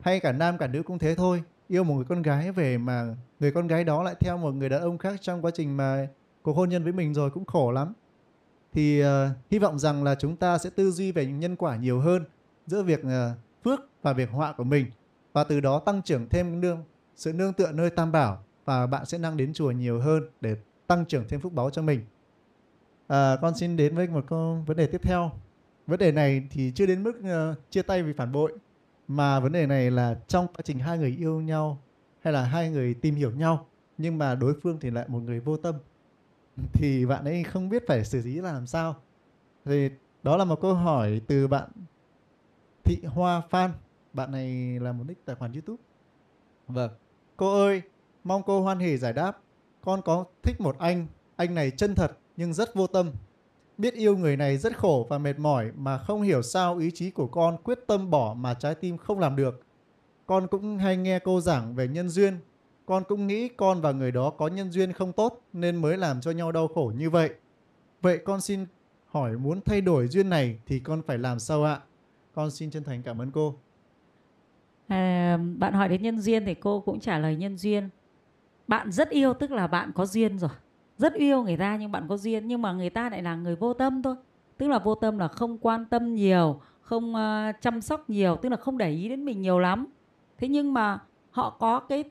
Hay cả nam cả nữ cũng thế thôi, yêu một người con gái về mà người con gái đó lại theo một người đàn ông khác trong quá trình mà cuộc hôn nhân với mình rồi cũng khổ lắm. Thì uh, hy vọng rằng là chúng ta sẽ tư duy về những nhân quả nhiều hơn giữa việc uh, phước và việc họa của mình, và từ đó tăng trưởng thêm nương sự nương tựa nơi Tam Bảo, và bạn sẽ năng đến chùa nhiều hơn để tăng trưởng thêm phúc báo cho mình. À, con xin đến với một con vấn đề tiếp theo. Vấn đề này thì chưa đến mức uh, chia tay vì phản bội, mà vấn đề này là trong quá trình hai người yêu nhau hay là hai người tìm hiểu nhau, nhưng mà đối phương thì lại một người vô tâm, thì bạn ấy không biết phải xử lý là làm sao. Thì đó là một câu hỏi từ bạn Thị Hoa Phan. Bạn này là một nick tài khoản YouTube. Vâng. Cô ơi, mong cô hoan hỉ giải đáp. Con có thích một anh, anh này chân thật nhưng rất vô tâm. Biết yêu người này rất khổ và mệt mỏi, mà không hiểu sao ý chí của con quyết tâm bỏ mà trái tim không làm được. Con cũng hay nghe cô giảng về nhân duyên. Con cũng nghĩ con và người đó có nhân duyên không tốt nên mới làm cho nhau đau khổ như vậy. Vậy con xin hỏi muốn thay đổi duyên này thì con phải làm sao ạ? Con xin chân thành cảm ơn cô. À, bạn hỏi đến nhân duyên thì cô cũng trả lời nhân duyên. Bạn rất yêu, tức là bạn có duyên rồi, rất yêu người ta nhưng bạn có duyên. Nhưng mà người ta lại là người vô tâm thôi. Tức là vô tâm là không quan tâm nhiều, không uh, chăm sóc nhiều, tức là không để ý đến mình nhiều lắm. Thế nhưng mà họ có cái,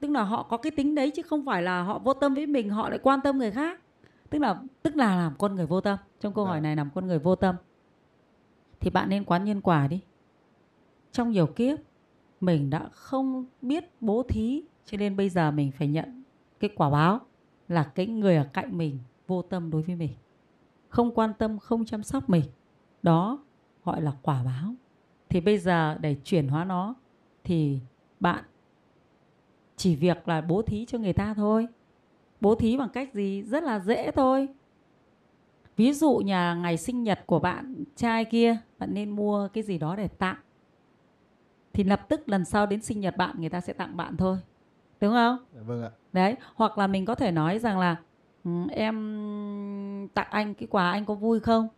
tức là họ có cái tính đấy, chứ không phải là họ vô tâm với mình họ lại quan tâm người khác. Tức là tức là làm con người vô tâm. Trong câu hỏi này làm con người vô tâm thì bạn nên quán nhân quả đi. Trong nhiều kiếp mình đã không biết bố thí, cho nên bây giờ mình phải nhận cái quả báo là cái người ở cạnh mình vô tâm đối với mình, không quan tâm, không chăm sóc mình. Đó gọi là quả báo. Thì bây giờ để chuyển hóa nó thì bạn Chỉ việc là bố thí cho người ta thôi. Bố thí bằng cách gì? Rất là dễ thôi. Ví dụ nhà ngày sinh nhật của bạn trai kia, bạn nên mua cái gì đó để tặng. Thì lập tức lần sau đến sinh nhật bạn, người ta sẽ tặng bạn thôi. Đúng không? Vâng ạ. Đấy, hoặc là mình có thể nói rằng là em tặng anh cái quà, anh có vui không?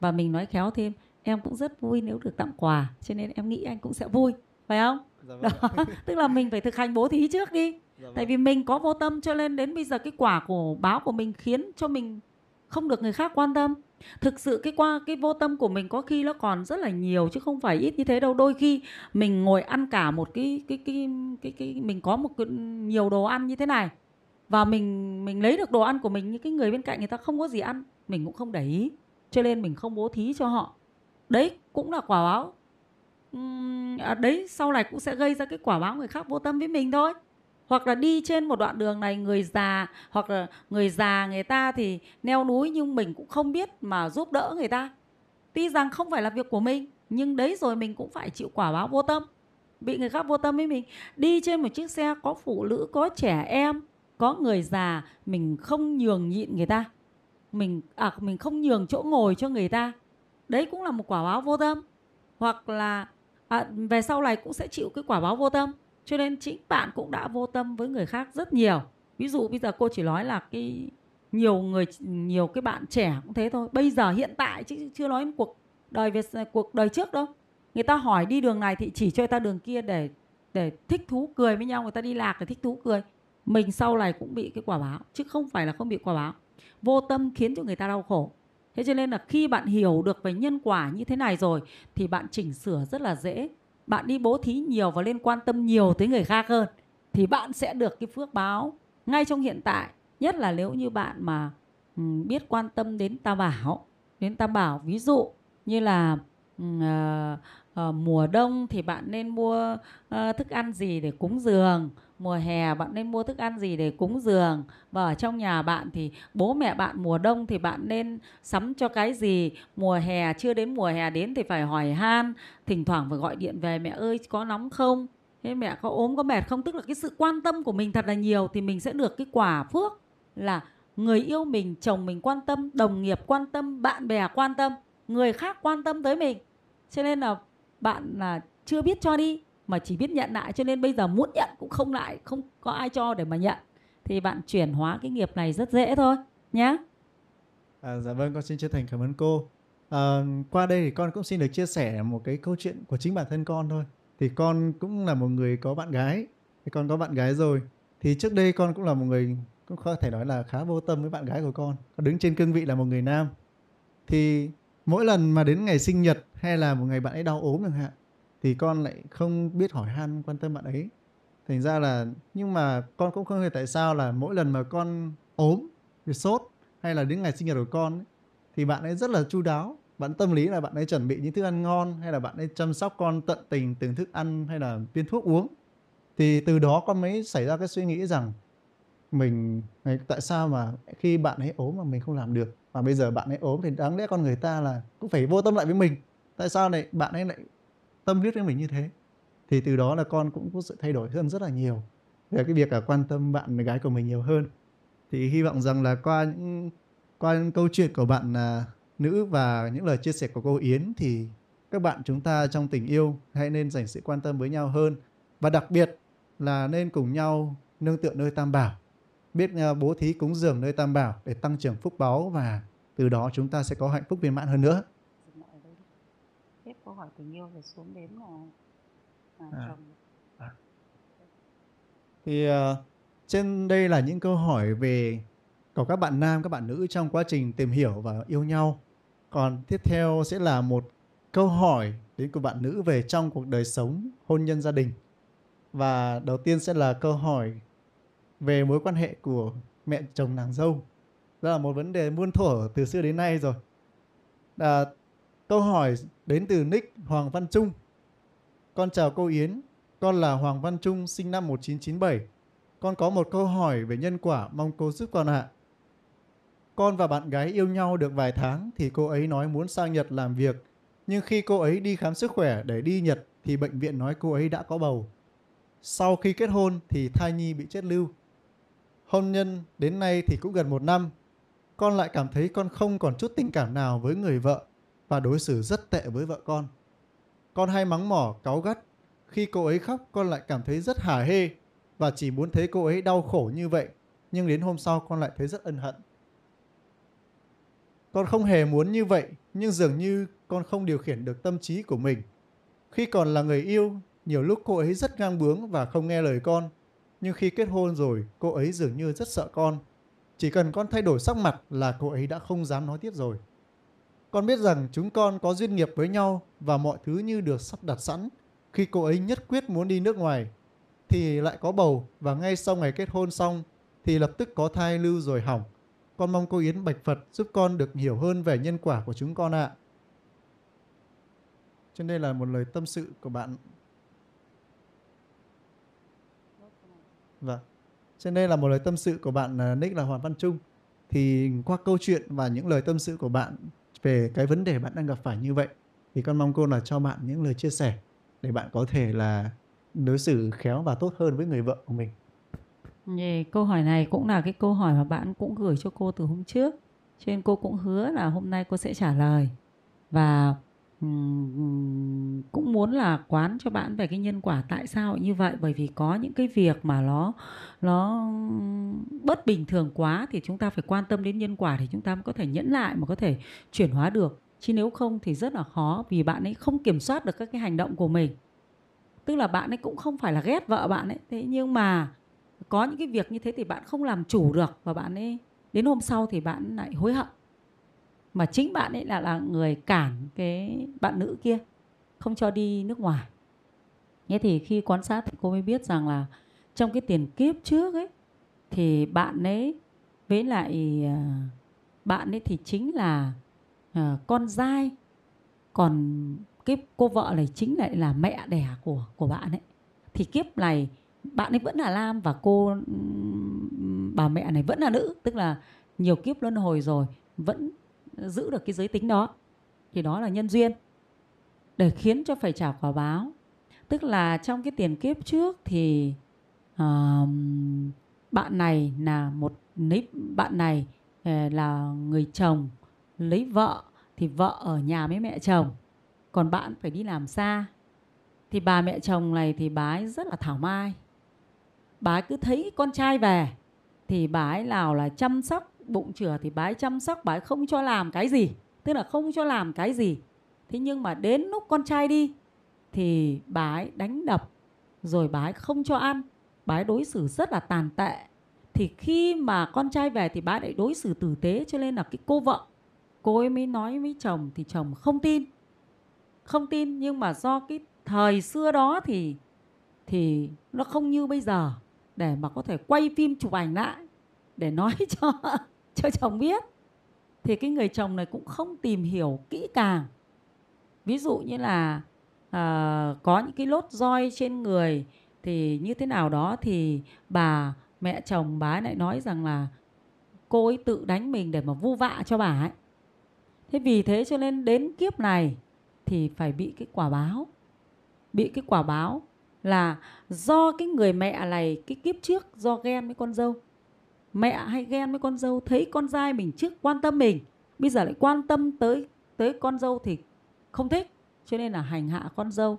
Và mình nói khéo thêm, em cũng rất vui nếu được tặng quà, cho nên em nghĩ anh cũng sẽ vui. Phải không? Dạ vâng. Đó, tức là mình phải thực hành bố thí trước đi. Dạ vâng. Tại vì mình có vô tâm cho nên đến bây giờ cái quả của báo của mình khiến cho mình không được người khác quan tâm. Thực sự cái qua cái vô tâm của mình có khi nó còn rất là nhiều chứ không phải ít như thế đâu. Đôi khi mình ngồi ăn cả một cái cái cái cái, cái mình có một cái, nhiều đồ ăn như thế này và mình mình lấy được đồ ăn của mình, những cái người bên cạnh người ta không có gì ăn, mình cũng không để ý, cho nên mình không bố thí cho họ. Đấy cũng là quả báo. À, đấy sau này cũng sẽ gây ra cái quả báo người khác vô tâm với mình thôi. Hoặc là đi trên một đoạn đường này, người già, hoặc là người già người ta thì leo núi nhưng mình cũng không biết mà giúp đỡ người ta. Tuy rằng không phải là việc của mình, nhưng đấy rồi mình cũng phải chịu quả báo vô tâm, bị người khác vô tâm với mình. Đi trên một chiếc xe có phụ nữ, có trẻ em, có người già, mình không nhường nhịn người ta, Mình, à, mình không nhường chỗ ngồi cho người ta. Đấy cũng là một quả báo vô tâm. Hoặc là à, về sau này cũng sẽ chịu cái quả báo vô tâm. Cho nên chính bạn cũng đã vô tâm với người khác rất nhiều. Ví dụ bây giờ cô chỉ nói là cái nhiều người, nhiều cái bạn trẻ cũng thế thôi. Bây giờ hiện tại chứ chưa nói đến cuộc đời về, cuộc đời trước đâu. Người ta hỏi đi đường này thì chỉ cho người ta đường kia để để thích thú cười với nhau, người ta đi lạc để thích thú cười. Mình sau này cũng bị cái quả báo, chứ không phải là không bị quả báo. Vô tâm khiến cho người ta đau khổ. Thế cho nên là khi bạn hiểu được về nhân quả như thế này rồi thì bạn chỉnh sửa rất là dễ. Bạn đi bố thí nhiều và lên quan tâm nhiều tới người khác hơn thì bạn sẽ được cái phước báo ngay trong hiện tại. Nhất là nếu như bạn mà biết quan tâm đến tam bảo. Đến tam bảo ví dụ như là uh, uh, mùa đông thì bạn nên mua uh, thức ăn gì để cúng dường. Mùa hè bạn nên mua thức ăn gì để cúng dường. Và ở trong nhà bạn thì bố mẹ bạn mùa đông thì bạn nên sắm cho cái gì. Mùa hè chưa đến mùa hè đến thì phải hỏi han. Thỉnh thoảng phải gọi điện về, mẹ ơi có nóng không, thế mẹ có ốm có mệt không. Tức là cái sự quan tâm của mình thật là nhiều thì mình sẽ được cái quả phước là người yêu mình, chồng mình quan tâm, đồng nghiệp quan tâm, bạn bè quan tâm, người khác quan tâm tới mình. Cho nên là bạn là chưa biết cho đi mà chỉ biết nhận lại, cho nên bây giờ muốn nhận cũng không lại, không có ai cho để mà nhận. Thì bạn chuyển hóa cái nghiệp này rất dễ thôi nhé. À, dạ vâng, con xin chân thành cảm ơn cô. À, qua đây thì con cũng xin được chia sẻ một cái câu chuyện của chính bản thân con thôi. Thì con cũng là một người có bạn gái. Thì con có bạn gái rồi. Thì trước đây con cũng là một người, cũng có thể nói là khá vô tâm với bạn gái của con. Con đứng trên cương vị là một người nam. Thì mỗi lần mà đến ngày sinh nhật hay là một ngày bạn ấy đau ốm chẳng hạn, thì con lại không biết hỏi han quan tâm bạn ấy. Thành ra là, nhưng mà con cũng không hiểu tại sao là mỗi lần mà con ốm, sốt hay là đến ngày sinh nhật của con ấy, thì bạn ấy rất là chu đáo. Bạn tâm lý là bạn ấy chuẩn bị những thức ăn ngon, hay là bạn ấy chăm sóc con tận tình từng thức ăn hay là viên thuốc uống. Thì từ đó con mới xảy ra cái suy nghĩ rằng mình, tại sao mà khi bạn ấy ốm mà mình không làm được, mà bây giờ bạn ấy ốm thì đáng lẽ con người ta là cũng phải vô tâm lại với mình. Tại sao này bạn ấy lại tâm huyết với mình như thế? Thì từ đó là con cũng có sự thay đổi hơn rất là nhiều về cái việc là quan tâm bạn gái của mình nhiều hơn. Thì hy vọng rằng là qua những, qua những câu chuyện của bạn à, nữ và những lời chia sẻ của cô Yến thì các bạn chúng ta trong tình yêu hãy nên dành sự quan tâm với nhau hơn, và đặc biệt là nên cùng nhau nương tựa nơi tam bảo, biết à, bố thí cúng dường nơi tam bảo để tăng trưởng phúc báo, và từ đó chúng ta sẽ có hạnh phúc viên mãn hơn nữa. Câu hỏi tình yêu rồi xuống đến là, là à, chồng. À. Thì uh, trên đây là những câu hỏi về của các bạn nam, các bạn nữ trong quá trình tìm hiểu và yêu nhau. Còn tiếp theo sẽ là một câu hỏi đến của bạn nữ về trong cuộc đời sống, hôn nhân, gia đình. Và đầu tiên sẽ là câu hỏi về mối quan hệ của mẹ chồng nàng dâu. Đó là một vấn đề muôn thuở từ xưa đến nay rồi. À, câu hỏi đến từ nick Hoàng Văn Trung. Con chào cô Yến, con là Hoàng Văn Trung, sinh năm một nghìn chín trăm chín mươi bảy. Con có một câu hỏi về nhân quả, mong cô giúp con ạ. À. Con và bạn gái yêu nhau được vài tháng thì cô ấy nói muốn sang Nhật làm việc. Nhưng khi cô ấy đi khám sức khỏe để đi Nhật thì bệnh viện nói cô ấy đã có bầu. sau khi kết hôn thì thai nhi bị chết lưu. Hôn nhân đến nay thì cũng gần một năm, con lại cảm thấy con không còn chút tình cảm nào với người vợ và đối xử rất tệ với vợ con. Con hay mắng mỏ, cáu gắt. Khi cô ấy khóc con lại cảm thấy rất hả hê và chỉ muốn thấy cô ấy đau khổ như vậy, nhưng đến hôm sau con lại thấy rất ân hận. Con không hề muốn như vậy, nhưng dường như con không điều khiển được tâm trí của mình. Khi còn là người yêu, nhiều lúc cô ấy rất ngang bướng và không nghe lời con. Nhưng khi kết hôn rồi, cô ấy dường như rất sợ con. Chỉ cần con thay đổi sắc mặt là cô ấy đã không dám nói tiếp rồi. Con biết rằng chúng con có duyên nghiệp với nhau và mọi thứ như được sắp đặt sẵn. Khi cô ấy nhất quyết muốn đi nước ngoài, thì lại có bầu và ngay sau ngày kết hôn xong, thì lập tức có thai lưu rồi hỏng. Con mong cô Yến bạch Phật giúp con được hiểu hơn về nhân quả của chúng con ạ. À. Trên đây là một lời tâm sự của bạn. Vâng. Trên đây là một lời tâm sự của bạn nick là Hoàng Văn Trung. Thì qua câu chuyện và những lời tâm sự của bạn về cái vấn đề bạn đang gặp phải như vậy, thì con mong cô là cho bạn những lời chia sẻ để bạn có thể là đối xử khéo và tốt hơn với người vợ của mình. Yeah, câu hỏi này cũng là cái câu hỏi mà bạn cũng gửi cho cô từ hôm trước, cho nên cô cũng hứa là hôm nay cô sẽ trả lời. Và um, cũng muốn là quán cho bạn về cái nhân quả tại sao như vậy. Bởi vì có những cái việc mà nó, nó bất bình thường quá, thì chúng ta phải quan tâm đến nhân quả thì chúng ta mới có thể nhẫn lại, mà có thể chuyển hóa được. Chứ nếu không thì rất là khó, vì bạn ấy không kiểm soát được các cái hành động của mình. Tức là bạn ấy cũng không phải là ghét vợ bạn ấy, thế nhưng mà có những cái việc như thế thì bạn không làm chủ được, và bạn ấy đến hôm sau thì bạn lại hối hận. Mà chính bạn ấy là, là người cản cái bạn nữ kia không cho đi nước ngoài. Thế thì khi quan sát thì cô mới biết rằng là trong cái tiền kiếp trước ấy, thì bạn ấy với lại bạn ấy thì chính là con trai, còn cái cô vợ này chính lại là mẹ đẻ của, của bạn ấy. Thì kiếp này bạn ấy vẫn là nam và cô bà mẹ này vẫn là nữ. Tức là nhiều kiếp luân hồi rồi vẫn giữ được cái giới tính đó. Thì đó là nhân duyên để khiến cho phải trả quả báo. Tức là trong cái tiền kiếp trước thì uh, bạn này là một bạn này là người chồng lấy vợ, thì vợ ở nhà với mẹ chồng, còn bạn phải đi làm xa. Thì bà mẹ chồng này thì bà ấy rất là thảo mai, bà ấy cứ thấy con trai về thì bà ấy nào là chăm sóc, bụng chửa thì bà ấy chăm sóc, bà ấy không cho làm cái gì, tức là không cho làm cái gì. Thế nhưng mà đến lúc con trai đi thì bà ấy đánh đập, rồi bà ấy không cho ăn, bà ấy đối xử rất là tàn tệ. Thì khi mà con trai về thì bà ấy lại đối xử tử tế, cho nên là cái cô vợ, cô ấy mới nói với chồng thì chồng không tin. Không tin, nhưng mà do cái thời xưa đó thì thì nó không như bây giờ để mà có thể quay phim chụp ảnh lại để nói cho cho chồng biết. Thì cái người chồng này cũng không tìm hiểu kỹ càng. Ví dụ như là à, có những cái lốt roi trên người thì như thế nào đó, thì bà mẹ chồng bà ấy lại nói rằng là cô ấy tự đánh mình để mà vu vạ cho bà ấy. Thế vì thế cho nên đến kiếp này thì phải bị cái quả báo. Bị cái quả báo là do cái người mẹ này, cái kiếp trước do ghen với con dâu. Mẹ hay ghen với con dâu, thấy con trai mình trước quan tâm mình, bây giờ lại quan tâm tới, tới con dâu thì không thích, cho nên là hành hạ con dâu.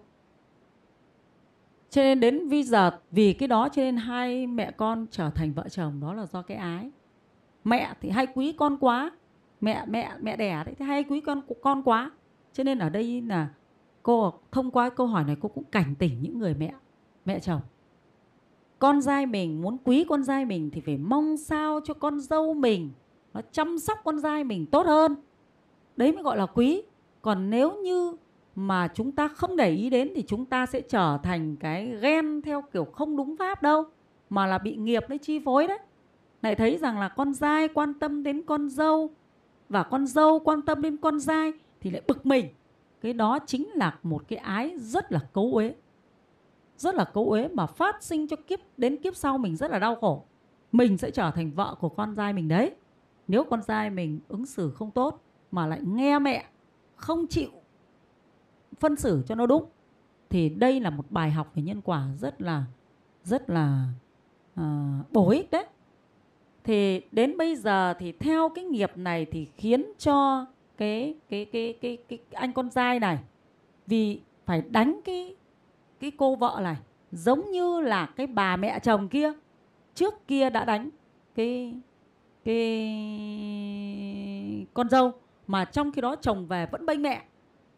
Cho nên đến bây giờ vì cái đó cho nên hai mẹ con trở thành vợ chồng, đó là do cái ái. Mẹ thì hay quý con quá, mẹ mẹ mẹ đẻ đấy thì hay quý con con quá. Cho nên ở đây là cô thông qua câu hỏi này cô cũng cảnh tỉnh những người mẹ, mẹ chồng. Con trai mình muốn quý con trai mình thì phải mong sao cho con dâu mình nó chăm sóc con trai mình tốt hơn. Đấy mới gọi là quý. Còn nếu như mà chúng ta không để ý đến thì chúng ta sẽ trở thành cái ghen theo kiểu không đúng pháp đâu, mà là bị nghiệp đấy chi phối đấy. Lại thấy rằng là con trai quan tâm đến con dâu và con dâu quan tâm đến con trai thì lại bực mình. Cái đó chính là một cái ái rất là cấu uế, rất là cấu uế mà phát sinh cho kiếp đến kiếp sau mình rất là đau khổ. Mình sẽ trở thành vợ của con trai mình đấy, nếu con trai mình ứng xử không tốt mà lại nghe mẹ, không chịu phân xử cho nó đúng. Thì đây là một bài học về nhân quả rất là rất là à, bổ ích đấy. Thì đến bây giờ thì theo cái nghiệp này thì khiến cho cái cái cái cái, cái anh con trai này vì phải đánh cái cái cô vợ này giống như là cái bà mẹ chồng kia trước kia đã đánh cái cái con dâu, mà trong khi đó chồng về vẫn bênh mẹ.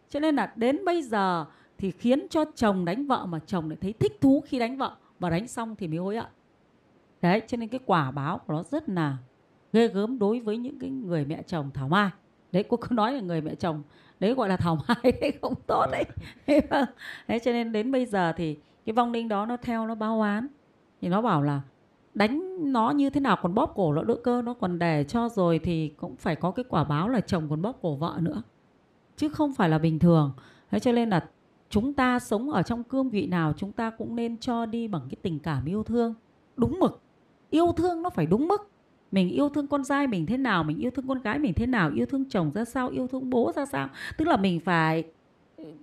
Cho nên là đến bây giờ thì khiến cho chồng đánh vợ, mà chồng lại thấy thích thú khi đánh vợ, và đánh xong thì mới hối hận. Đấy, cho nên cái quả báo của nó rất là ghê gớm đối với những cái người mẹ chồng thảo mai. Đấy, cô cứ nói là người mẹ chồng đấy gọi là thảo mai đấy, không tốt đấy. Đấy, cho nên đến bây giờ thì cái vong linh đó nó theo nó báo oán. Thì nó bảo là đánh nó như thế nào còn bóp cổ nó nữa cơ, nó còn để cho rồi thì cũng phải có cái quả báo là chồng còn bóp cổ vợ nữa, chứ không phải là bình thường. Thế cho nên là chúng ta sống ở trong cương vị nào chúng ta cũng nên cho đi bằng cái tình cảm yêu thương đúng mực. Yêu thương nó phải đúng mức. Mình yêu thương con trai mình thế nào, mình yêu thương con gái mình thế nào, yêu thương chồng ra sao, yêu thương bố ra sao. Tức là mình phải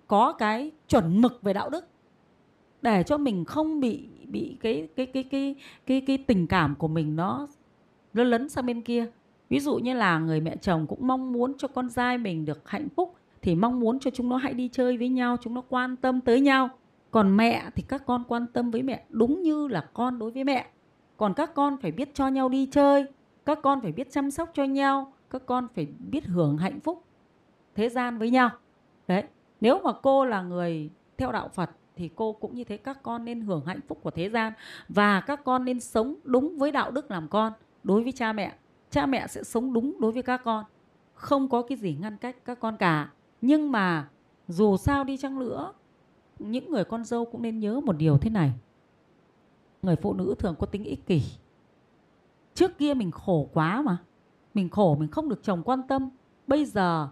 có cái chuẩn mực về đạo đức để cho mình không bị bị cái cái cái cái cái cái tình cảm của mình nó lấn lấn sang bên kia. Ví dụ như là người mẹ chồng cũng mong muốn cho con trai mình được hạnh phúc, thì mong muốn cho chúng nó hãy đi chơi với nhau, chúng nó quan tâm tới nhau. Còn mẹ thì các con quan tâm với mẹ đúng như là con đối với mẹ. Còn các con phải biết cho nhau đi chơi, các con phải biết chăm sóc cho nhau, các con phải biết hưởng hạnh phúc thế gian với nhau. Đấy, nếu mà cô là người theo đạo Phật thì cô cũng như thế, các con nên hưởng hạnh phúc của thế gian và các con nên sống đúng với đạo đức làm con đối với cha mẹ. Cha mẹ sẽ sống đúng đối với các con, không có cái gì ngăn cách các con cả. Nhưng mà dù sao đi chăng nữa, những người con dâu cũng nên nhớ một điều thế này. Người phụ nữ thường có tính ích kỷ. Trước kia mình khổ quá mà, mình khổ mình không được chồng quan tâm. Bây giờ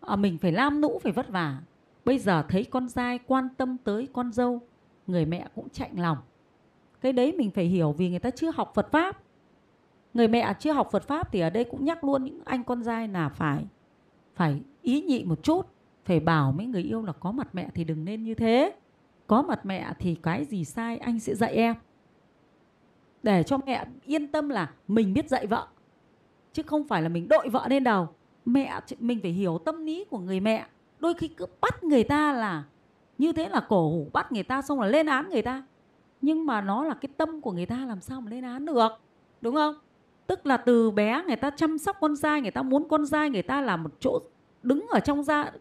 à, mình phải lam nũ, phải vất vả. Bây giờ thấy con trai quan tâm tới con dâu, người mẹ cũng chạnh lòng. Cái đấy mình phải hiểu, vì người ta chưa học Phật Pháp. Người mẹ chưa học Phật Pháp thì ở đây cũng nhắc luôn những anh con trai là phải Phải ý nhị một chút, phải bảo mấy người yêu là có mặt mẹ thì đừng nên như thế. Có mặt mẹ thì cái gì sai anh sẽ dạy em, để cho mẹ yên tâm là mình biết dạy vợ, chứ không phải là mình đội vợ lên đầu. Mẹ, mình phải hiểu tâm lý của người mẹ. Đôi khi cứ bắt người ta là như thế là cổ hủ, bắt người ta xong là lên án người ta. Nhưng mà nó là cái tâm của người ta, làm sao mà lên án được, đúng không? Tức là từ bé người ta chăm sóc con trai, người ta muốn con trai người ta là một chỗ đứng ở trong gia,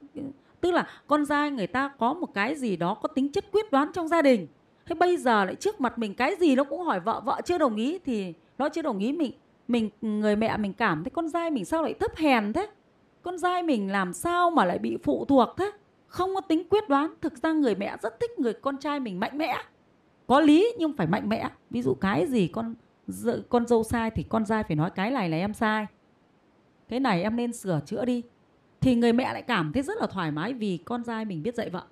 tức là con trai người ta có một cái gì đó có tính chất quyết đoán trong gia đình. Thế bây giờ lại trước mặt mình cái gì nó cũng hỏi vợ, vợ chưa đồng ý thì nó chưa đồng ý mình. Mình người mẹ mình cảm thấy con trai mình sao lại thấp hèn thế? Con trai mình làm sao mà lại bị phụ thuộc thế? Không có tính quyết đoán. Thực ra người mẹ rất thích người con trai mình mạnh mẽ. Có lý nhưng phải mạnh mẽ. Ví dụ cái gì con con dâu sai thì con trai phải nói cái này là em sai, cái này em nên sửa chữa đi. Thì người mẹ lại cảm thấy rất là thoải mái vì con trai mình biết dạy vợ.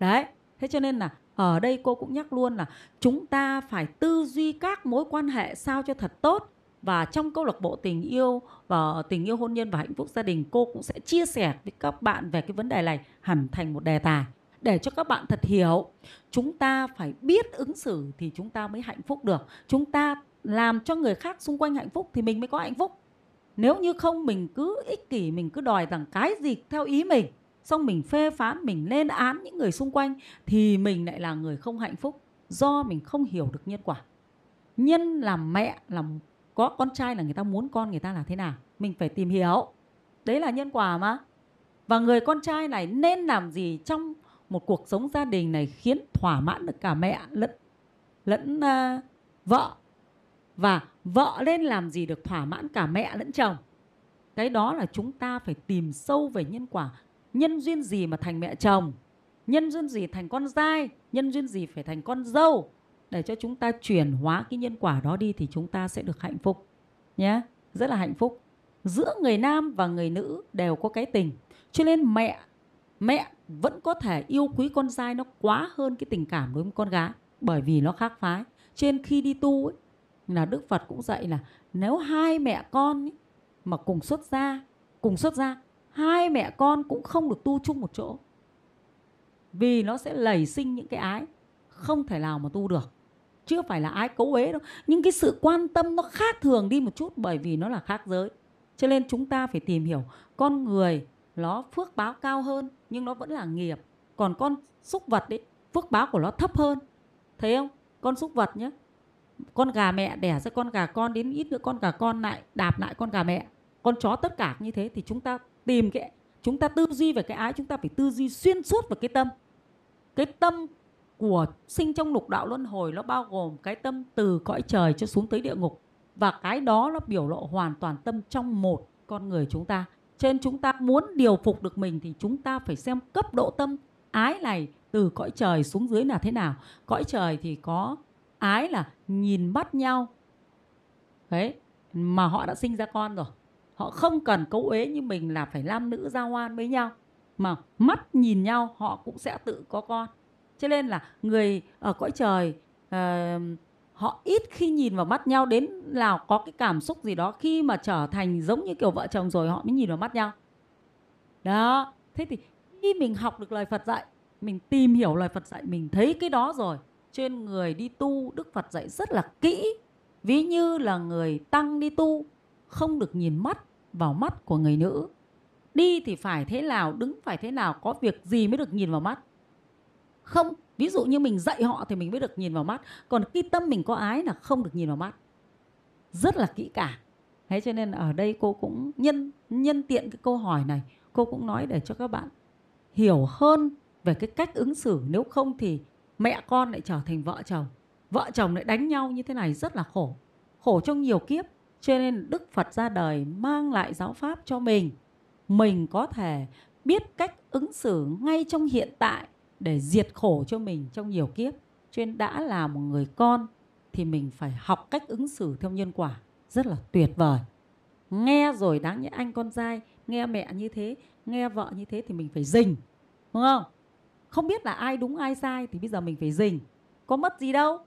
Đấy, thế cho nên là ở đây cô cũng nhắc luôn là chúng ta phải tư duy các mối quan hệ sao cho thật tốt. Và trong câu lạc bộ tình yêu và tình yêu hôn nhân và hạnh phúc gia đình, cô cũng sẽ chia sẻ với các bạn về cái vấn đề này hẳn thành một đề tài để cho các bạn thật hiểu. Chúng ta phải biết ứng xử thì chúng ta mới hạnh phúc được. Chúng ta làm cho người khác xung quanh hạnh phúc thì mình mới có hạnh phúc. Nếu như không mình cứ ích kỷ, mình cứ đòi rằng cái gì theo ý mình, xong mình phê phán, mình lên án những người xung quanh, thì mình lại là người không hạnh phúc, do mình không hiểu được nhân quả. Nhân làm mẹ, làm có con trai là người ta muốn con người ta là thế nào, mình phải tìm hiểu. Đấy là nhân quả mà. Và người con trai này nên làm gì trong một cuộc sống gia đình này khiến thỏa mãn được cả mẹ lẫn, lẫn uh, vợ. Và vợ nên làm gì được thỏa mãn cả mẹ lẫn chồng. Cái đó là chúng ta phải tìm sâu về nhân quả. Nhân duyên gì mà thành mẹ chồng, nhân duyên gì thành con trai, nhân duyên gì phải thành con dâu, để cho chúng ta chuyển hóa cái nhân quả đó đi thì chúng ta sẽ được hạnh phúc nhé. Rất là hạnh phúc. Giữa người nam và người nữ đều có cái tình. Cho nên mẹ Mẹ vẫn có thể yêu quý con trai nó quá hơn cái tình cảm đối với con gái, bởi vì nó khác phái. Cho nên khi đi tu ấy, là Đức Phật cũng dạy là nếu hai mẹ con ấy mà cùng xuất gia, cùng xuất gia, hai mẹ con cũng không được tu chung một chỗ, vì nó sẽ lẩy sinh những cái ái không thể nào mà tu được. chưa phải là ai cấu uế đâu, nhưng cái sự quan tâm nó khác thường đi một chút, bởi vì nó là khác giới. Cho nên chúng ta phải tìm hiểu con người nó phước báo cao hơn nhưng nó vẫn là nghiệp, còn con súc vật đấy phước báo của nó thấp hơn, thấy không? Con súc vật nhé, con gà mẹ đẻ ra con gà con, đến ít nữa con gà con lại đạp lại con gà mẹ, con chó tất cả như thế. Thì chúng ta tìm cái, chúng ta tư duy về cái ái, chúng ta phải tư duy xuyên suốt vào cái tâm. Cái tâm của sinh trong lục đạo luân hồi nó bao gồm cái tâm từ cõi trời cho xuống tới địa ngục, và cái đó nó biểu lộ hoàn toàn tâm trong một con người chúng ta. Cho nên chúng ta muốn điều phục được mình thì chúng ta phải xem cấp độ tâm ái này từ cõi trời xuống dưới là thế nào. Cõi trời thì có ái là nhìn mắt nhau đấy, mà họ đã sinh ra con rồi, họ không cần cấu uế như mình là phải nam nữ giao hoan với nhau, mà mắt nhìn nhau họ cũng sẽ tự có con. Cho nên là người ở cõi trời à, họ ít khi nhìn vào mắt nhau, đến là có cái cảm xúc gì đó. Khi mà trở thành giống như kiểu vợ chồng rồi họ mới nhìn vào mắt nhau. Đó, thế thì khi mình học được lời Phật dạy, mình tìm hiểu lời Phật dạy, mình thấy cái đó rồi. Trên người đi tu, Đức Phật dạy rất là kỹ. Ví như là người tăng đi tu không được nhìn mắt vào mắt của người nữ. Đi thì phải thế nào, đứng phải thế nào, có việc gì mới được nhìn vào mắt. Không, ví dụ như mình dạy họ thì mình mới được nhìn vào mắt. Còn khi tâm mình có ái là không được nhìn vào mắt, rất là kỹ cả. Thế cho nên ở đây cô cũng nhân, nhân tiện cái câu hỏi này, cô cũng nói để cho các bạn hiểu hơn về cái cách ứng xử. Nếu không thì mẹ con lại trở thành vợ chồng, vợ chồng lại đánh nhau như thế này, rất là khổ, khổ trong nhiều kiếp. Cho nên Đức Phật ra đời mang lại giáo pháp cho mình, mình có thể biết cách ứng xử ngay trong hiện tại để diệt khổ cho mình trong nhiều kiếp. Cho nên đã là một người con thì mình phải học cách ứng xử theo nhân quả, rất là tuyệt vời. Nghe rồi đáng nhẽ anh con trai nghe mẹ như thế, nghe vợ như thế thì mình phải rình, đúng không? Không biết là ai đúng ai sai thì bây giờ mình phải rình. Có mất gì đâu,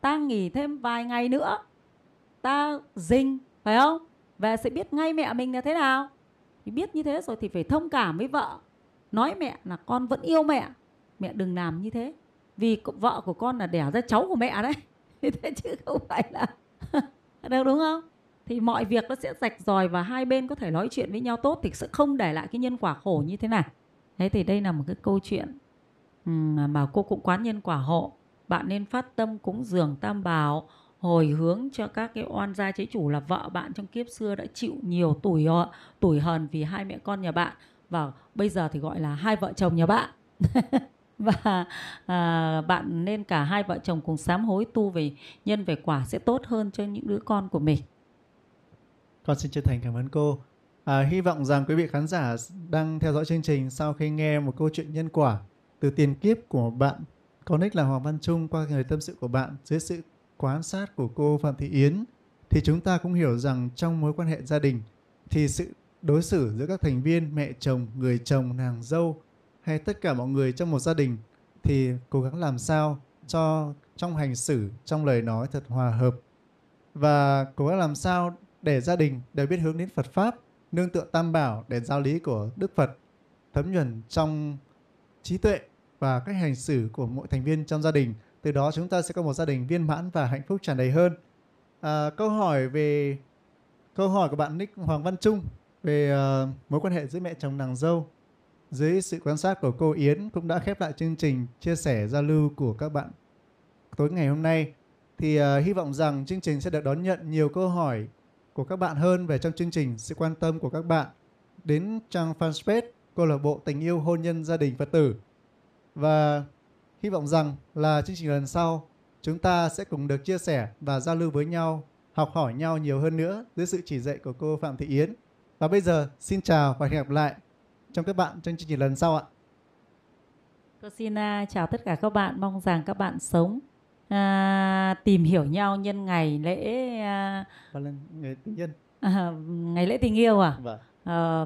ta nghỉ thêm vài ngày nữa, ta rình, phải không? Về sẽ biết ngay mẹ mình là thế nào. Thì biết như thế rồi thì phải thông cảm với vợ, nói mẹ là con vẫn yêu mẹ, mẹ đừng làm như thế, vì vợ của con là đẻ ra cháu của mẹ đấy. Thế chứ không phải là đâu, đúng không? Thì mọi việc nó sẽ rạch ròi và hai bên có thể nói chuyện với nhau tốt, thì sẽ không để lại cái nhân quả khổ như thế này. Thế thì đây là một cái câu chuyện mà cô cũng quán nhân quả hộ. Bạn nên phát tâm cúng dường tam bảo, hồi hướng cho các cái oan gia trái chủ là vợ bạn trong kiếp xưa đã chịu nhiều tủi, tủi hờn vì hai mẹ con nhà bạn, và bây giờ thì gọi là hai vợ chồng nhà bạn. Và à, bạn nên cả hai vợ chồng cùng sám hối tu về nhân về quả sẽ tốt hơn cho những đứa con của mình. Con xin chân thành cảm ơn cô. à, Hy vọng rằng quý vị khán giả đang theo dõi chương trình, sau khi nghe một câu chuyện nhân quả từ tiền kiếp của bạn, có nick là Hoàng Văn Trung, qua người tâm sự của bạn, dưới sự quan sát của cô Phạm Thị Yến, thì chúng ta cũng hiểu rằng trong mối quan hệ gia đình thì sự đối xử giữa các thành viên mẹ chồng, người chồng, nàng dâu hay tất cả mọi người trong một gia đình thì cố gắng làm sao cho trong hành xử, trong lời nói thật hòa hợp, và cố gắng làm sao để gia đình đều biết hướng đến Phật Pháp, nương tựa tam bảo để giáo lý của Đức Phật thấm nhuần trong trí tuệ và cách hành xử của mỗi thành viên trong gia đình. Từ đó chúng ta sẽ có một gia đình viên mãn và hạnh phúc tràn đầy hơn. à, Câu hỏi về câu hỏi của bạn nick Hoàng Văn Trung về uh, mối quan hệ giữa mẹ chồng nàng dâu, dưới sự quan sát của cô Yến cũng đã khép lại chương trình chia sẻ giao lưu của các bạn tối ngày hôm nay. Thì uh, hy vọng rằng chương trình sẽ được đón nhận nhiều câu hỏi của các bạn hơn về trong chương trình. Sự quan tâm của các bạn đến trang fanpage câu lạc bộ tình yêu hôn nhân gia đình Phật tử. Và hy vọng rằng là chương trình lần sau chúng ta sẽ cùng được chia sẻ và giao lưu với nhau, học hỏi nhau nhiều hơn nữa dưới sự chỉ dạy của cô Phạm Thị Yến. Và bây giờ xin chào và hẹn gặp lại trong các bạn trong chương trình lần sau ạ. Cô xin chào tất cả các bạn, mong rằng các bạn sống à, tìm hiểu nhau nhân ngày lễ à, ngày, tình nhân. À, ngày lễ tình yêu à? Vâng. À,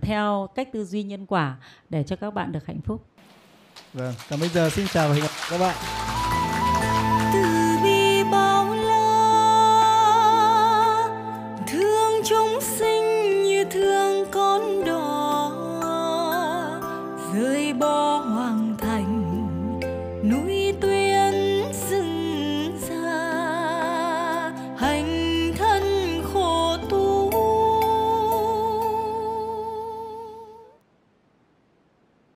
theo cách tư duy nhân quả để cho các bạn được hạnh phúc. Vâng, còn bây giờ xin chào và hẹn gặp các bạn. Từ bi bao la thương chúng sinh.